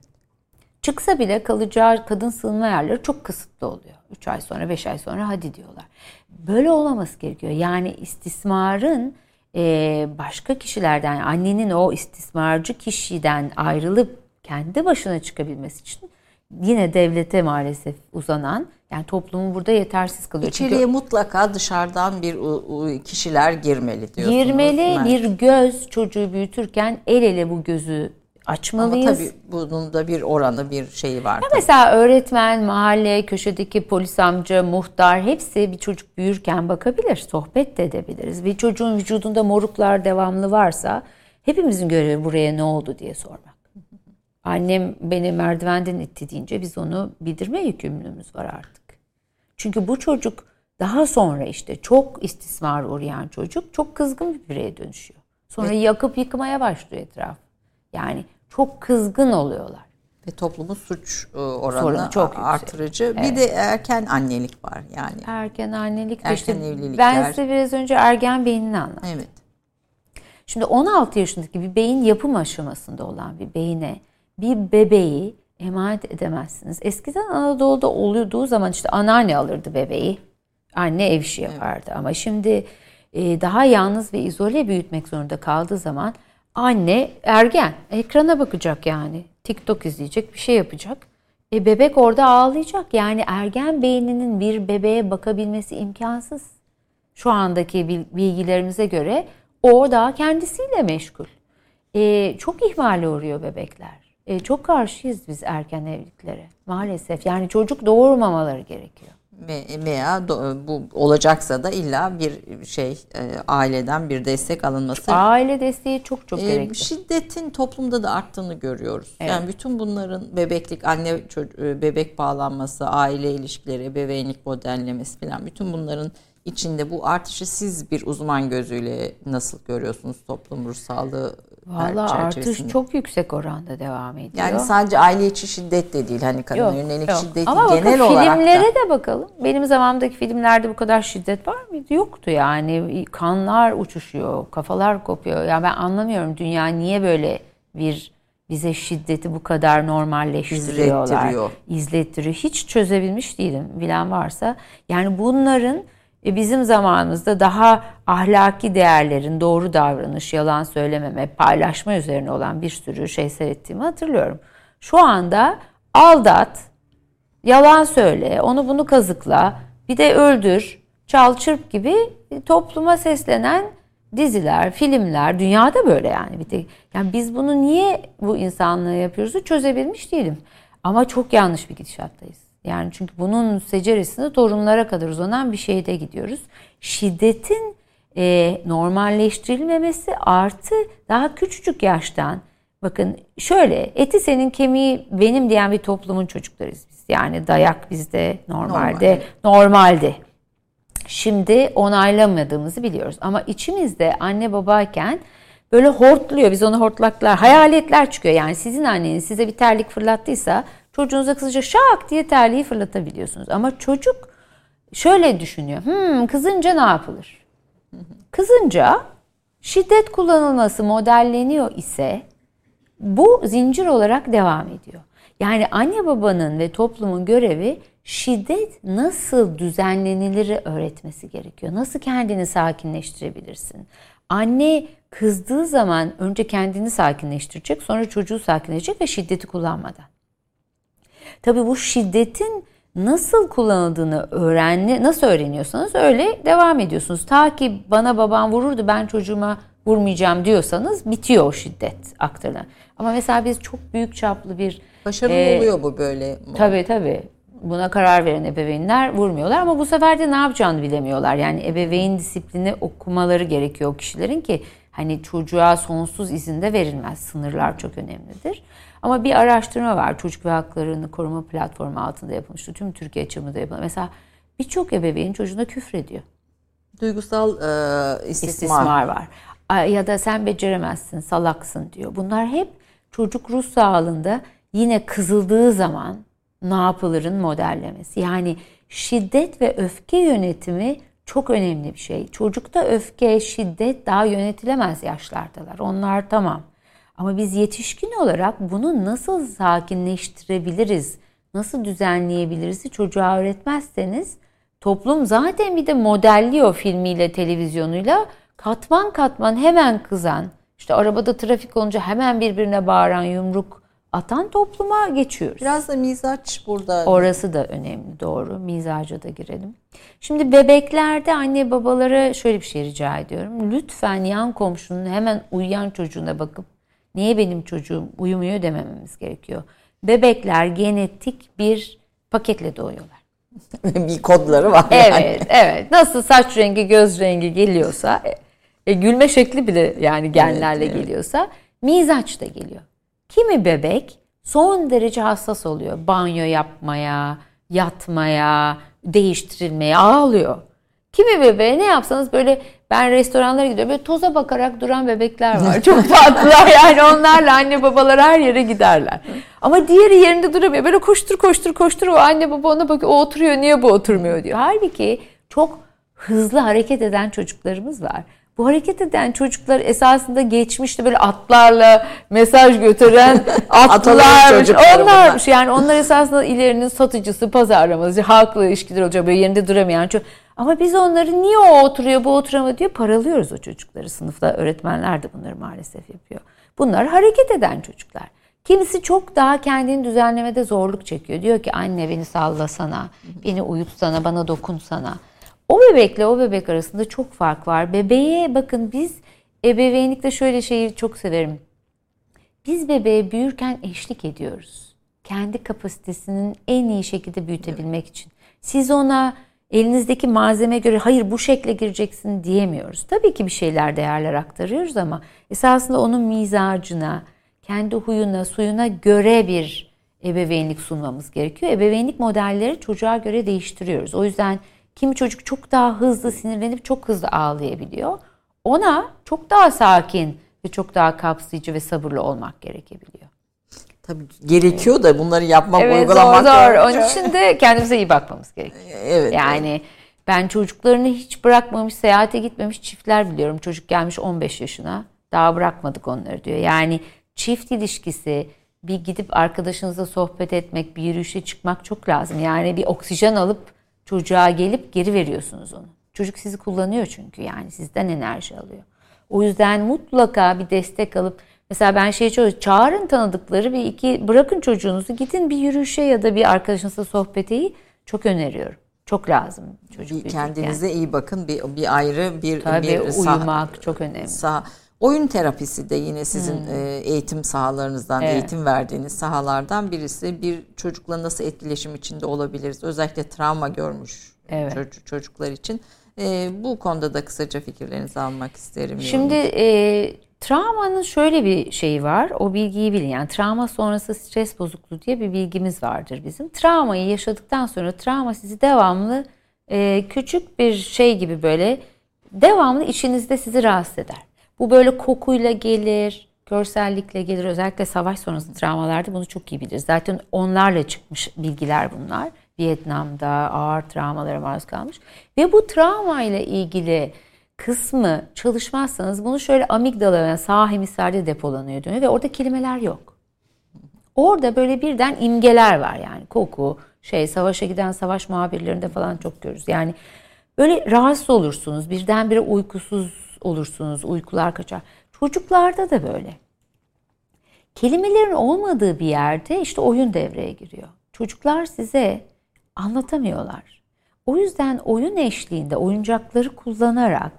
Çıksa bile kalacağı kadın sığınma yerleri çok kısıtlı oluyor. Üç ay sonra, beş ay sonra hadi diyorlar. Böyle olmaması gerekiyor. Yani istismarın başka kişilerden, yani annenin o istismarcı kişiden ayrılıp kendi başına çıkabilmesi için yine devlete maalesef uzanan, yani toplumun burada yetersiz kalıyor. İçeriye çünkü mutlaka dışarıdan bir kişiler girmeli diyorsunuz. Girmeli, bir göz çocuğu büyütürken el ele bu gözü açmalıyız. Ama tabii bunun da bir oranı, bir şeyi var. Mesela öğretmen, mahalle, köşedeki polis amca, muhtar hepsi bir çocuk büyürken bakabilir, sohbet de edebiliriz. Bir çocuğun vücudunda moruklar devamlı varsa hepimizin görevi buraya ne oldu diye sormak. Annem beni merdivenden itti deyince biz onu bildirme yükümlülüğümüz var artık. Çünkü bu çocuk daha sonra işte çok istismar uğrayan çocuk çok kızgın bir bireye dönüşüyor. Sonra evet, yakıp yıkmaya başlıyor etrafı. Yani çok kızgın oluyorlar. Ve toplumun suç oranını çok artırıcı. Evet. Bir de erken annelik var yani. Erken annelik. Erken işte evlilikler. Ben size biraz önce ergen beynini anlattım. Evet. Şimdi on altı yaşındaki bir beyin yapım aşamasında olan bir beyne bir bebeği emanet edemezsiniz. Eskiden Anadolu'da olduğu zaman işte anneanne alırdı bebeği. Anne ev işi yapardı. Evet. Ama şimdi daha yalnız ve izole büyütmek zorunda kaldığı zaman anne ergen, ekrana bakacak yani. TikTok izleyecek, bir şey yapacak. E bebek orada ağlayacak. Yani ergen beyninin bir bebeğe bakabilmesi imkansız. Şu andaki bilgilerimize göre o daha kendisiyle meşgul. E, çok ihmale uğruyor bebekler. E, çok karşıyız biz erken evliliklere maalesef. Yani çocuk doğurmamaları gerekiyor. Veya bu olacaksa da illa bir şey aileden bir destek alınması. Aile desteği çok çok gerekli. Şiddetin toplumda da arttığını görüyoruz. Evet. Yani bütün bunların bebeklik, anne bebek bağlanması, aile ilişkileri, ebeveynlik modellemesi falan, bütün bunların içinde bu artışı siz bir uzman gözüyle nasıl görüyorsunuz toplum ruh sağlığı? Valla artış çok yüksek oranda devam ediyor. Yani sadece aile içi şiddet de değil, hani kadına yönelik yok. Şiddet ama genel olarak da. Ama filmlere de bakalım. Benim zamanımdaki filmlerde bu kadar şiddet var mıydı? Yoktu yani. Kanlar uçuşuyor, kafalar kopuyor. Yani ben anlamıyorum dünya niye böyle bir bize şiddeti bu kadar normalleştiriyorlar. İzlettiriyor. İzlettiriyor. Hiç çözebilmiş değilim, bilen varsa. Yani bunların bizim zamanımızda daha ahlaki değerlerin, doğru davranış, yalan söylememe, paylaşma üzerine olan bir sürü şey seyrettiğimi hatırlıyorum. Şu anda aldat, yalan söyle, onu bunu kazıkla, bir de öldür, çal çırp gibi topluma seslenen diziler, filmler dünyada böyle yani. Bir de, yani biz bunu niye bu insanlığı yapıyoruz çözebilmiş değilim. Ama çok yanlış bir gidişattayız. Yani çünkü bunun seceresinde torunlara kadar uzanan bir şeyde gidiyoruz. Şiddetin e, normalleştirilmemesi artı daha küçücük yaştan. Bakın şöyle, eti senin kemiği benim diyen bir toplumun çocuklarıyız biz. Yani dayak bizde normalde Normal. normaldi. Şimdi onaylamadığımızı biliyoruz. Ama içimizde anne babayken böyle hortluyor. Biz onu hortlaklar, hayaletler çıkıyor. Yani sizin anneniz size bir terlik fırlattıysa çocuğunuza kısaca şak diye terliği fırlatabiliyorsunuz. Ama çocuk şöyle düşünüyor. Hmm, kızınca ne yapılır? Kızınca şiddet kullanılması modelleniyor ise bu zincir olarak devam ediyor. Yani anne babanın ve toplumun görevi şiddet nasıl düzenlenilir öğretmesi gerekiyor. Nasıl kendini sakinleştirebilirsin? Anne kızdığı zaman önce kendini sakinleştirecek, sonra çocuğu sakinleştirecek ve şiddeti kullanmadan. Tabii bu şiddetin nasıl kullanıldığını öğrenme, nasıl öğreniyorsanız öyle devam ediyorsunuz. Ta ki bana babam vururdu, ben çocuğuma vurmayacağım diyorsanız bitiyor o şiddet aktarılan. Ama mesela biz çok büyük çaplı bir... Başarılı e, oluyor bu böyle. Tabii tabii. Buna karar veren ebeveynler vurmuyorlar ama bu sefer de ne yapacağını bilemiyorlar. Yani ebeveyn disiplini okumaları gerekiyor o kişilerin ki hani çocuğa sonsuz izin de verilmez. Sınırlar çok önemlidir. Ama bir araştırma var. Çocuk ve Haklarını Koruma Platformu altında yapılmıştı. Tüm Türkiye çapında yapılmıştı. Mesela birçok ebeveyn çocuğuna küfrediyor. Duygusal e, istismar. istismar var. Ya da sen beceremezsin, salaksın diyor. Bunlar hep çocuk ruh sağlığında yine kızıldığı zaman ne yapılırın modellemesi. Yani şiddet ve öfke yönetimi çok önemli bir şey. Çocukta öfke, şiddet daha yönetilemez yaşlardalar. Onlar tamam. Ama biz yetişkin olarak bunu nasıl sakinleştirebiliriz, nasıl düzenleyebiliriz çocuğa öğretmezseniz toplum zaten bir de modelliyor filmiyle, televizyonuyla. Katman katman hemen kızan, işte arabada trafik olunca hemen birbirine bağıran, yumruk atan topluma geçiyoruz. Biraz da mizaç burada. Orası da önemli, doğru. Mizaca da girelim. Şimdi bebeklerde anne babalara şöyle bir şey rica ediyorum. Lütfen yan komşunun hemen uyuyan çocuğuna bakıp niye benim çocuğum uyumuyor demememiz gerekiyor. Bebekler genetik bir paketle doğuyorlar. Bir kodları var. Evet, yani. Evet. Nasıl saç rengi, göz rengi geliyorsa, e, gülme şekli bile yani genlerle evet, geliyorsa, evet. Mizaç da geliyor. Kimi bebek son derece hassas oluyor. Banyo yapmaya, yatmaya, değiştirilmeye ağlıyor. Kimi bebeğe ne yapsanız böyle, ben restoranlara gidiyorum, böyle toza bakarak duran bebekler var. Çok tatlılar yani, onlarla anne babalar her yere giderler. Ama diğeri yerinde duramıyor. Böyle koştur koştur koştur, o anne baba ona bakıyor. O oturuyor, niye bu oturmuyor diyor. Halbuki çok hızlı hareket eden çocuklarımız var. Bu hareket eden çocuklar esasında geçmişte böyle atlarla mesaj götüren atlarmış. Onlarmış yani, onlar esasında ilerinin satıcısı, pazarlaması, halkla ilişkiler olacak, böyle yerinde duramayan çok. Ama biz onları niye o oturuyor, bu oturamıyor diye paralıyoruz o çocukları. Sınıfta öğretmenler de bunları maalesef yapıyor. Bunlar hareket eden çocuklar. Kimisi çok daha kendini düzenlemede zorluk çekiyor. Diyor ki anne beni sallasana, beni uyutsana, bana dokunsana. O bebekle o bebek arasında çok fark var. Bebeğe bakın, biz ebeveynlikte şöyle şeyi çok severim. Biz bebeğe büyürken eşlik ediyoruz. Kendi kapasitesinin en iyi şekilde büyütebilmek için. Siz ona elinizdeki malzeme göre hayır bu şekle gireceksin diyemiyoruz. Tabii ki bir şeyler, değerler aktarıyoruz ama esasında onun mizacına, kendi huyuna, suyuna göre bir ebeveynlik sunmamız gerekiyor. Ebeveynlik modelleri çocuğa göre değiştiriyoruz. O yüzden kimi çocuk çok daha hızlı sinirlenip çok hızlı ağlayabiliyor. Ona çok daha sakin ve çok daha kapsayıcı ve sabırlı olmak gerekebiliyor. Tabii gerekiyor da bunları yapmak, evet, uygulamak zor. zor. Onun için de kendimize iyi bakmamız gerekiyor. Evet. Yani evet. Ben çocuklarını hiç bırakmamış, seyahate gitmemiş çiftler biliyorum. Çocuk gelmiş on beş yaşına, daha bırakmadık onları diyor. Yani çift ilişkisi, bir gidip arkadaşınızla sohbet etmek, bir yürüyüşe çıkmak çok lazım. Yani bir oksijen alıp çocuğa gelip geri veriyorsunuz onu. Çocuk sizi kullanıyor çünkü, yani sizden enerji alıyor. O yüzden mutlaka bir destek alıp, mesela ben şey çocuğu çağırın, tanıdıkları bir iki, bırakın çocuğunuzu gidin bir yürüyüşe ya da bir arkadaşınızla sohbeti çok öneriyorum. Çok lazım çocuk bir, kendinize yani iyi bakın, bir bir ayrı bir tabii bir uyumak sah- çok önemli. Sah- Oyun terapisi de yine sizin hmm. eğitim sahalarınızdan, evet. eğitim verdiğiniz sahalardan birisi. Bir çocukla nasıl etkileşim içinde olabiliriz? Özellikle travma görmüş evet. ço- çocuklar için. E, bu konuda da kısaca fikirlerinizi almak isterim. Şimdi e, travmanın şöyle bir şeyi var. O bilgiyi bilin. Yani travma sonrası stres bozukluğu diye bir bilgimiz vardır bizim. Travmayı yaşadıktan sonra travma sizi devamlı e, küçük bir şey gibi böyle devamlı içinizde sizi rahatsız eder. Bu böyle kokuyla gelir, görsellikle gelir. Özellikle savaş sonrası travmalarda bunu çok iyi biliriz. Zaten onlarla çıkmış bilgiler bunlar. Vietnam'da ağır travmalara maruz kalmış. Ve bu travma ile ilgili kısmı çalışmazsanız bunu şöyle amigdala, yani sağ hemisferde depolanıyor dönüyor ve orada kelimeler yok. Orada böyle birden imgeler var yani. Koku, şey, savaşa giden savaş muhabirlerinde falan çok görürüz. Yani böyle rahatsız olursunuz. Birdenbire uykusuz olursunuz, uykular kaçar. Çocuklarda da böyle. Kelimelerin olmadığı bir yerde işte oyun devreye giriyor. Çocuklar size anlatamıyorlar. O yüzden oyun eşliğinde oyuncakları kullanarak,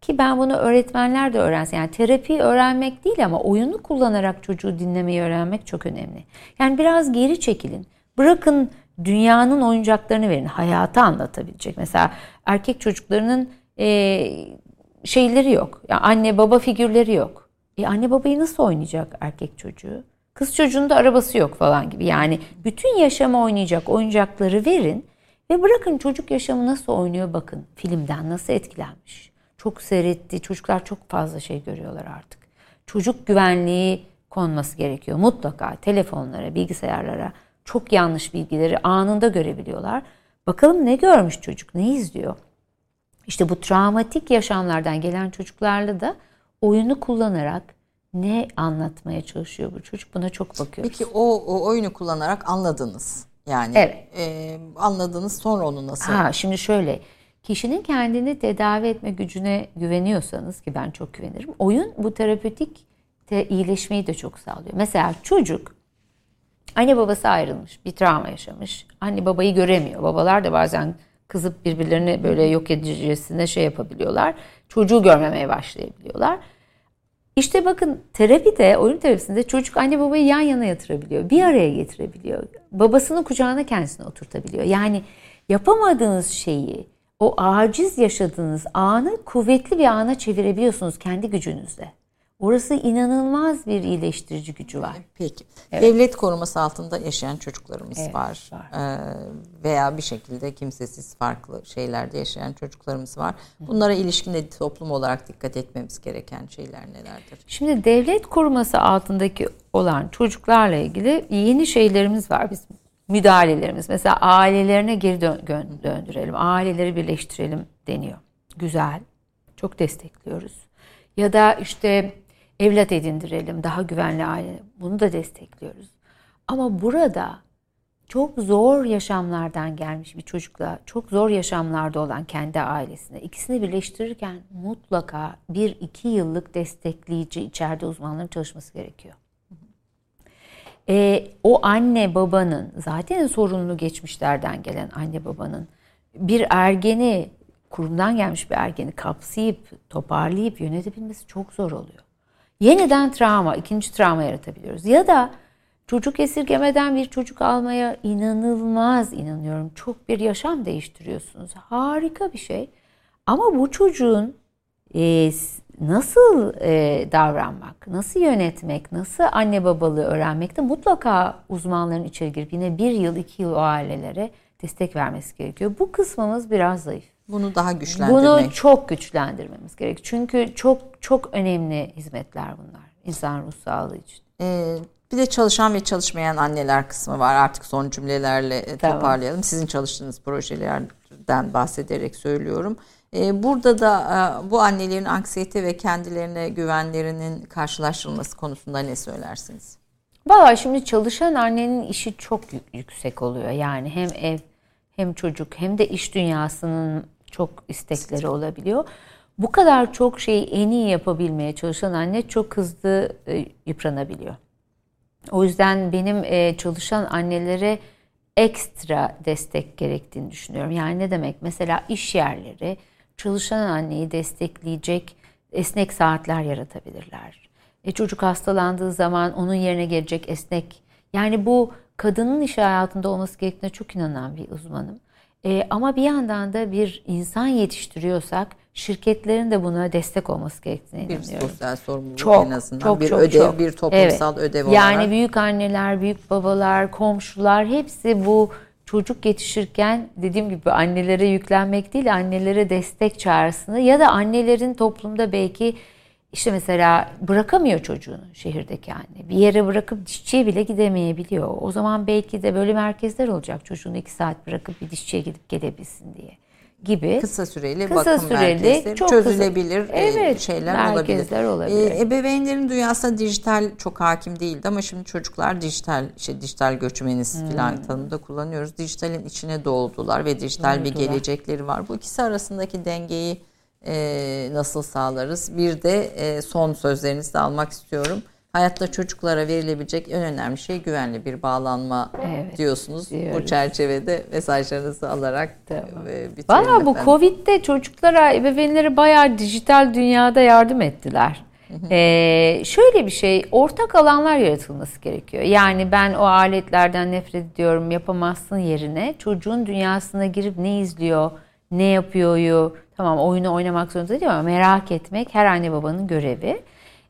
ki ben bunu öğretmenler de öğrensin. Yani terapi öğrenmek değil ama oyunu kullanarak çocuğu dinlemeyi öğrenmek çok önemli. Yani biraz geri çekilin. Bırakın dünyanın oyuncaklarını verin. Hayatı anlatabilecek. Mesela erkek çocuklarının ee, şeyleri yok. Yani anne baba figürleri yok. E anne babayı nasıl oynayacak erkek çocuğu? Kız çocuğun da arabası yok falan gibi. Yani bütün yaşamı oynayacak oyuncakları verin ve bırakın çocuk yaşamı nasıl oynuyor bakın. Filmden nasıl etkilenmiş. Çok seyretti. Çocuklar çok fazla şey görüyorlar artık. Çocuk güvenliği konması gerekiyor. Mutlaka telefonlara, bilgisayarlara çok yanlış bilgileri anında görebiliyorlar. Bakalım ne görmüş çocuk, ne izliyor? İşte bu travmatik yaşamlardan gelen çocuklarla da oyunu kullanarak ne anlatmaya çalışıyor bu çocuk? Buna çok bakıyoruz. Peki o, o oyunu kullanarak anladınız. Yani evet. e, anladınız, sonra onu nasıl? Ha, şimdi şöyle, kişinin kendini tedavi etme gücüne güveniyorsanız, ki ben çok güvenirim, oyun bu terapötik te, iyileşmeyi de çok sağlıyor. Mesela çocuk, anne babası ayrılmış, bir travma yaşamış. Anne babayı göremiyor. Babalar da bazen kızıp birbirlerini böyle yok edicesine şey yapabiliyorlar. Çocuğu görmemeye başlayabiliyorlar. İşte bakın, terapide, oyun terapisinde çocuk anne babayı yan yana yatırabiliyor. Bir araya getirebiliyor. Babasının kucağına kendisini oturtabiliyor. Yani yapamadığınız şeyi, o aciz yaşadığınız anı kuvvetli bir ana çevirebiliyorsunuz kendi gücünüzle. Orası inanılmaz bir iyileştirici gücü var. Peki. Evet. Devlet koruması altında yaşayan çocuklarımız evet, var. var. Ee, veya bir şekilde kimsesiz farklı şeylerde yaşayan çocuklarımız var. Bunlara ilişkin de toplum olarak dikkat etmemiz gereken şeyler nelerdir? Şimdi devlet koruması altındaki olan çocuklarla ilgili yeni şeylerimiz var bizim. Müdahalelerimiz. Mesela ailelerine geri dön- döndürelim. Aileleri birleştirelim deniyor. Güzel. Çok destekliyoruz. Ya da işte evlat edindirelim, daha güvenli aile. Bunu da destekliyoruz. Ama burada çok zor yaşamlardan gelmiş bir çocukla, çok zor yaşamlarda olan kendi ailesine, ikisini birleştirirken mutlaka bir iki yıllık destekleyici içeride uzmanların çalışması gerekiyor. E, o anne babanın, zaten sorunlu geçmişlerden gelen anne babanın, bir ergeni, kurumdan gelmiş bir ergeni kapsayıp, toparlayıp yönetebilmesi çok zor oluyor. Yeniden travma, ikinci travma yaratabiliyoruz. Ya da çocuk esirgemeden bir çocuk almaya inanılmaz inanıyorum. Çok bir yaşam değiştiriyorsunuz. Harika bir şey. Ama bu çocuğun e, nasıl e, davranmak, nasıl yönetmek, nasıl anne babalığı öğrenmekte mutlaka uzmanların içeri girip yine bir yıl, iki yıl o ailelere destek vermesi gerekiyor. Bu kısmımız biraz zayıf. Bunu daha güçlendirmek. Bunu çok güçlendirmemiz gerek. Çünkü çok çok önemli hizmetler bunlar insan ruh sağlığı için. Ee, bir de çalışan ve çalışmayan anneler kısmı var. Artık son cümlelerle tamam. toparlayalım. Sizin çalıştığınız projelerden bahsederek söylüyorum. Ee, burada da bu annelerin anksiyete ve kendilerine güvenlerinin karşılaştırılması konusunda ne söylersiniz? Vallahi şimdi çalışan annenin işi çok yüksek oluyor. Yani hem ev hem çocuk hem de iş dünyasının çok istekleri olabiliyor. Bu kadar çok şeyi en iyi yapabilmeye çalışan anne çok hızlı yıpranabiliyor. O yüzden benim çalışan annelere ekstra destek gerektiğini düşünüyorum. Yani ne demek? Mesela iş yerleri çalışan anneyi destekleyecek esnek saatler yaratabilirler. E çocuk hastalandığı zaman onun yerine gelecek esnek. Yani bu kadının iş hayatında olması gerektiğine çok inanan bir uzmanım. E, ama bir yandan da bir insan yetiştiriyorsak şirketlerin de buna destek olması gerektiğine inanıyorum. Bir sosyal sorumluluk çok, en azından. Çok, bir çok, ödev, çok. Bir toplumsal evet. ödev olarak. Yani büyük anneler, büyük babalar, komşular hepsi bu çocuk yetişirken dediğim gibi annelere yüklenmek değil, annelere destek çağrısını ya da annelerin toplumda belki İşte mesela bırakamıyor çocuğunu şehirdeki anne. Bir yere bırakıp dişçiye bile gidemeyebiliyor. O zaman belki de böyle merkezler olacak, çocuğunu iki saat bırakıp bir dişçiye gidip gelebilsin diye gibi. Kısa süreli kısa bakım süreli, merkezleri çok çözülebilir kısa, evet, şeyler olabilir. olabilir. E, ebeveynlerin dünyasına dijital çok hakim değildi ama şimdi çocuklar dijital, işte dijital göçmeniz hmm. filan tanımda kullanıyoruz. Dijitalin içine doğdular ve dijital hmm. bir gelecekleri var. Bu ikisi arasındaki dengeyi Ee, nasıl sağlarız? Bir de e, son sözlerinizi de almak istiyorum. Hayatta çocuklara verilebilecek en önemli şey güvenli bir bağlanma evet, diyorsunuz. Diyoruz. Bu çerçevede mesajlarınızı alarak tamam. e, bitirelim. Valla bu Covid'de çocuklara, ebeveynlere bayağı dijital dünyada yardım ettiler. ee, şöyle bir şey, ortak alanlar yaratılması gerekiyor. Yani ben o aletlerden nefret ediyorum, yapamazsın yerine çocuğun dünyasına girip ne izliyor, ne yapıyor, tamam oyunu oynamak zorunda değil ama merak etmek her anne babanın görevi.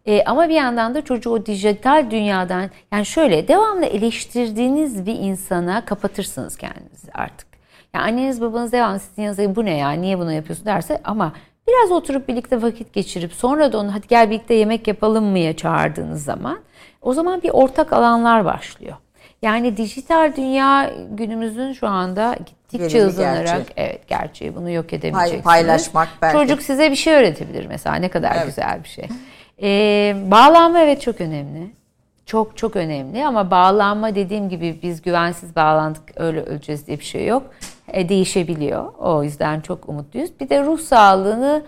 E, ama bir yandan da çocuğu o dijital dünyadan, yani şöyle devamlı eleştirdiğiniz bir insana kapatırsınız kendinizi artık. Yani anneniz babanız devamlı sizin yanınızda bu ne ya, niye bunu yapıyorsun derse, ama biraz oturup birlikte vakit geçirip sonra da onu hadi gel birlikte yemek yapalım mıya çağırdığınız zaman o zaman bir ortak alanlar başlıyor. Yani dijital dünya günümüzün şu anda gittikçe hızlanarak evet gerçeği bunu yok edemeyeceksiniz. Paylaşmak belki. Çocuk size bir şey öğretebilir mesela, ne kadar evet. güzel bir şey. Ee, bağlanma evet çok önemli. Çok çok önemli ama bağlanma dediğim gibi biz güvensiz bağlandık öyle öleceğiz diye bir şey yok. E, değişebiliyor. O yüzden çok umutluyuz. Bir de ruh sağlığını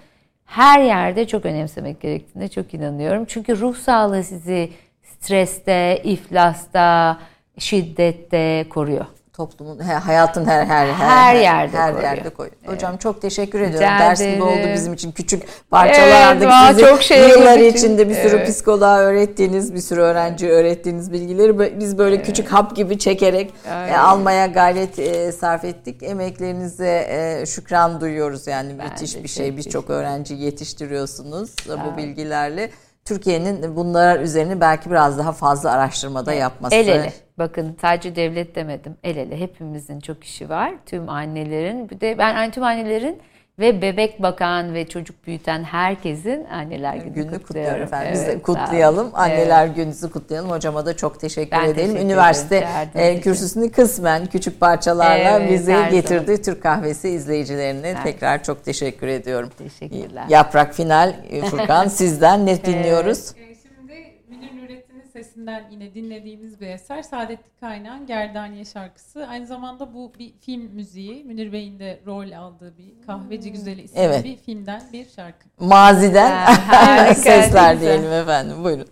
her yerde çok önemsemek gerektiğine çok inanıyorum. Çünkü ruh sağlığı sizi streste, iflasta, şiddette koruyor. Toplumun, hayatın her her her, her yerde her koruyor. Yerde koyuyor. Hocam evet. Çok teşekkür ediyorum. Rica Ders gibi oldu bizim için. Küçük parçalardık evet, bizi. Çok şey yıllar için. içinde bir sürü evet. psikoloğa öğrettiğiniz, bir sürü öğrenciye öğrettiğiniz bilgileri biz böyle evet. küçük hap gibi çekerek e, almaya gayret e, sarf ettik. Emeklerinize e, şükran duyuyoruz. Yani ben müthiş bir şey. Birçok öğrenci yetiştiriyorsunuz evet. bu bilgilerle. Türkiye'nin bunlar üzerine belki biraz daha fazla araştırmada evet. yapması. El ele. Bakın sadece devlet demedim. El ele. Hepimizin çok işi var. Tüm annelerin. Bir de ben tüm annelerin ve bebek bakan ve çocuk büyüten herkesin anneler günü, günü kutluyorum. Efendim. Evet, biz de kutlayalım. Anneler evet. gününüzü kutlayalım. Hocama da çok teşekkür ben edelim. Teşekkür Üniversite e, kürsüsünü kısmen küçük parçalarla evet, bize getirdi. Zaman. Türk Kahvesi izleyicilerine evet. tekrar çok teşekkür ediyorum. Teşekkürler. Yaprak final Furkan sizden ne dinliyoruz? Evet. Sesinden yine dinlediğimiz bir eser. Saadetli Kaynağ'ın Gerdaniye şarkısı. Aynı zamanda bu bir film müziği. Münir Bey'in de rol aldığı bir Kahveci Güzeli isimli evet. bir filmden bir şarkı. Maziden ha, sesler diyelim efendim. Buyurun.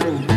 Boom.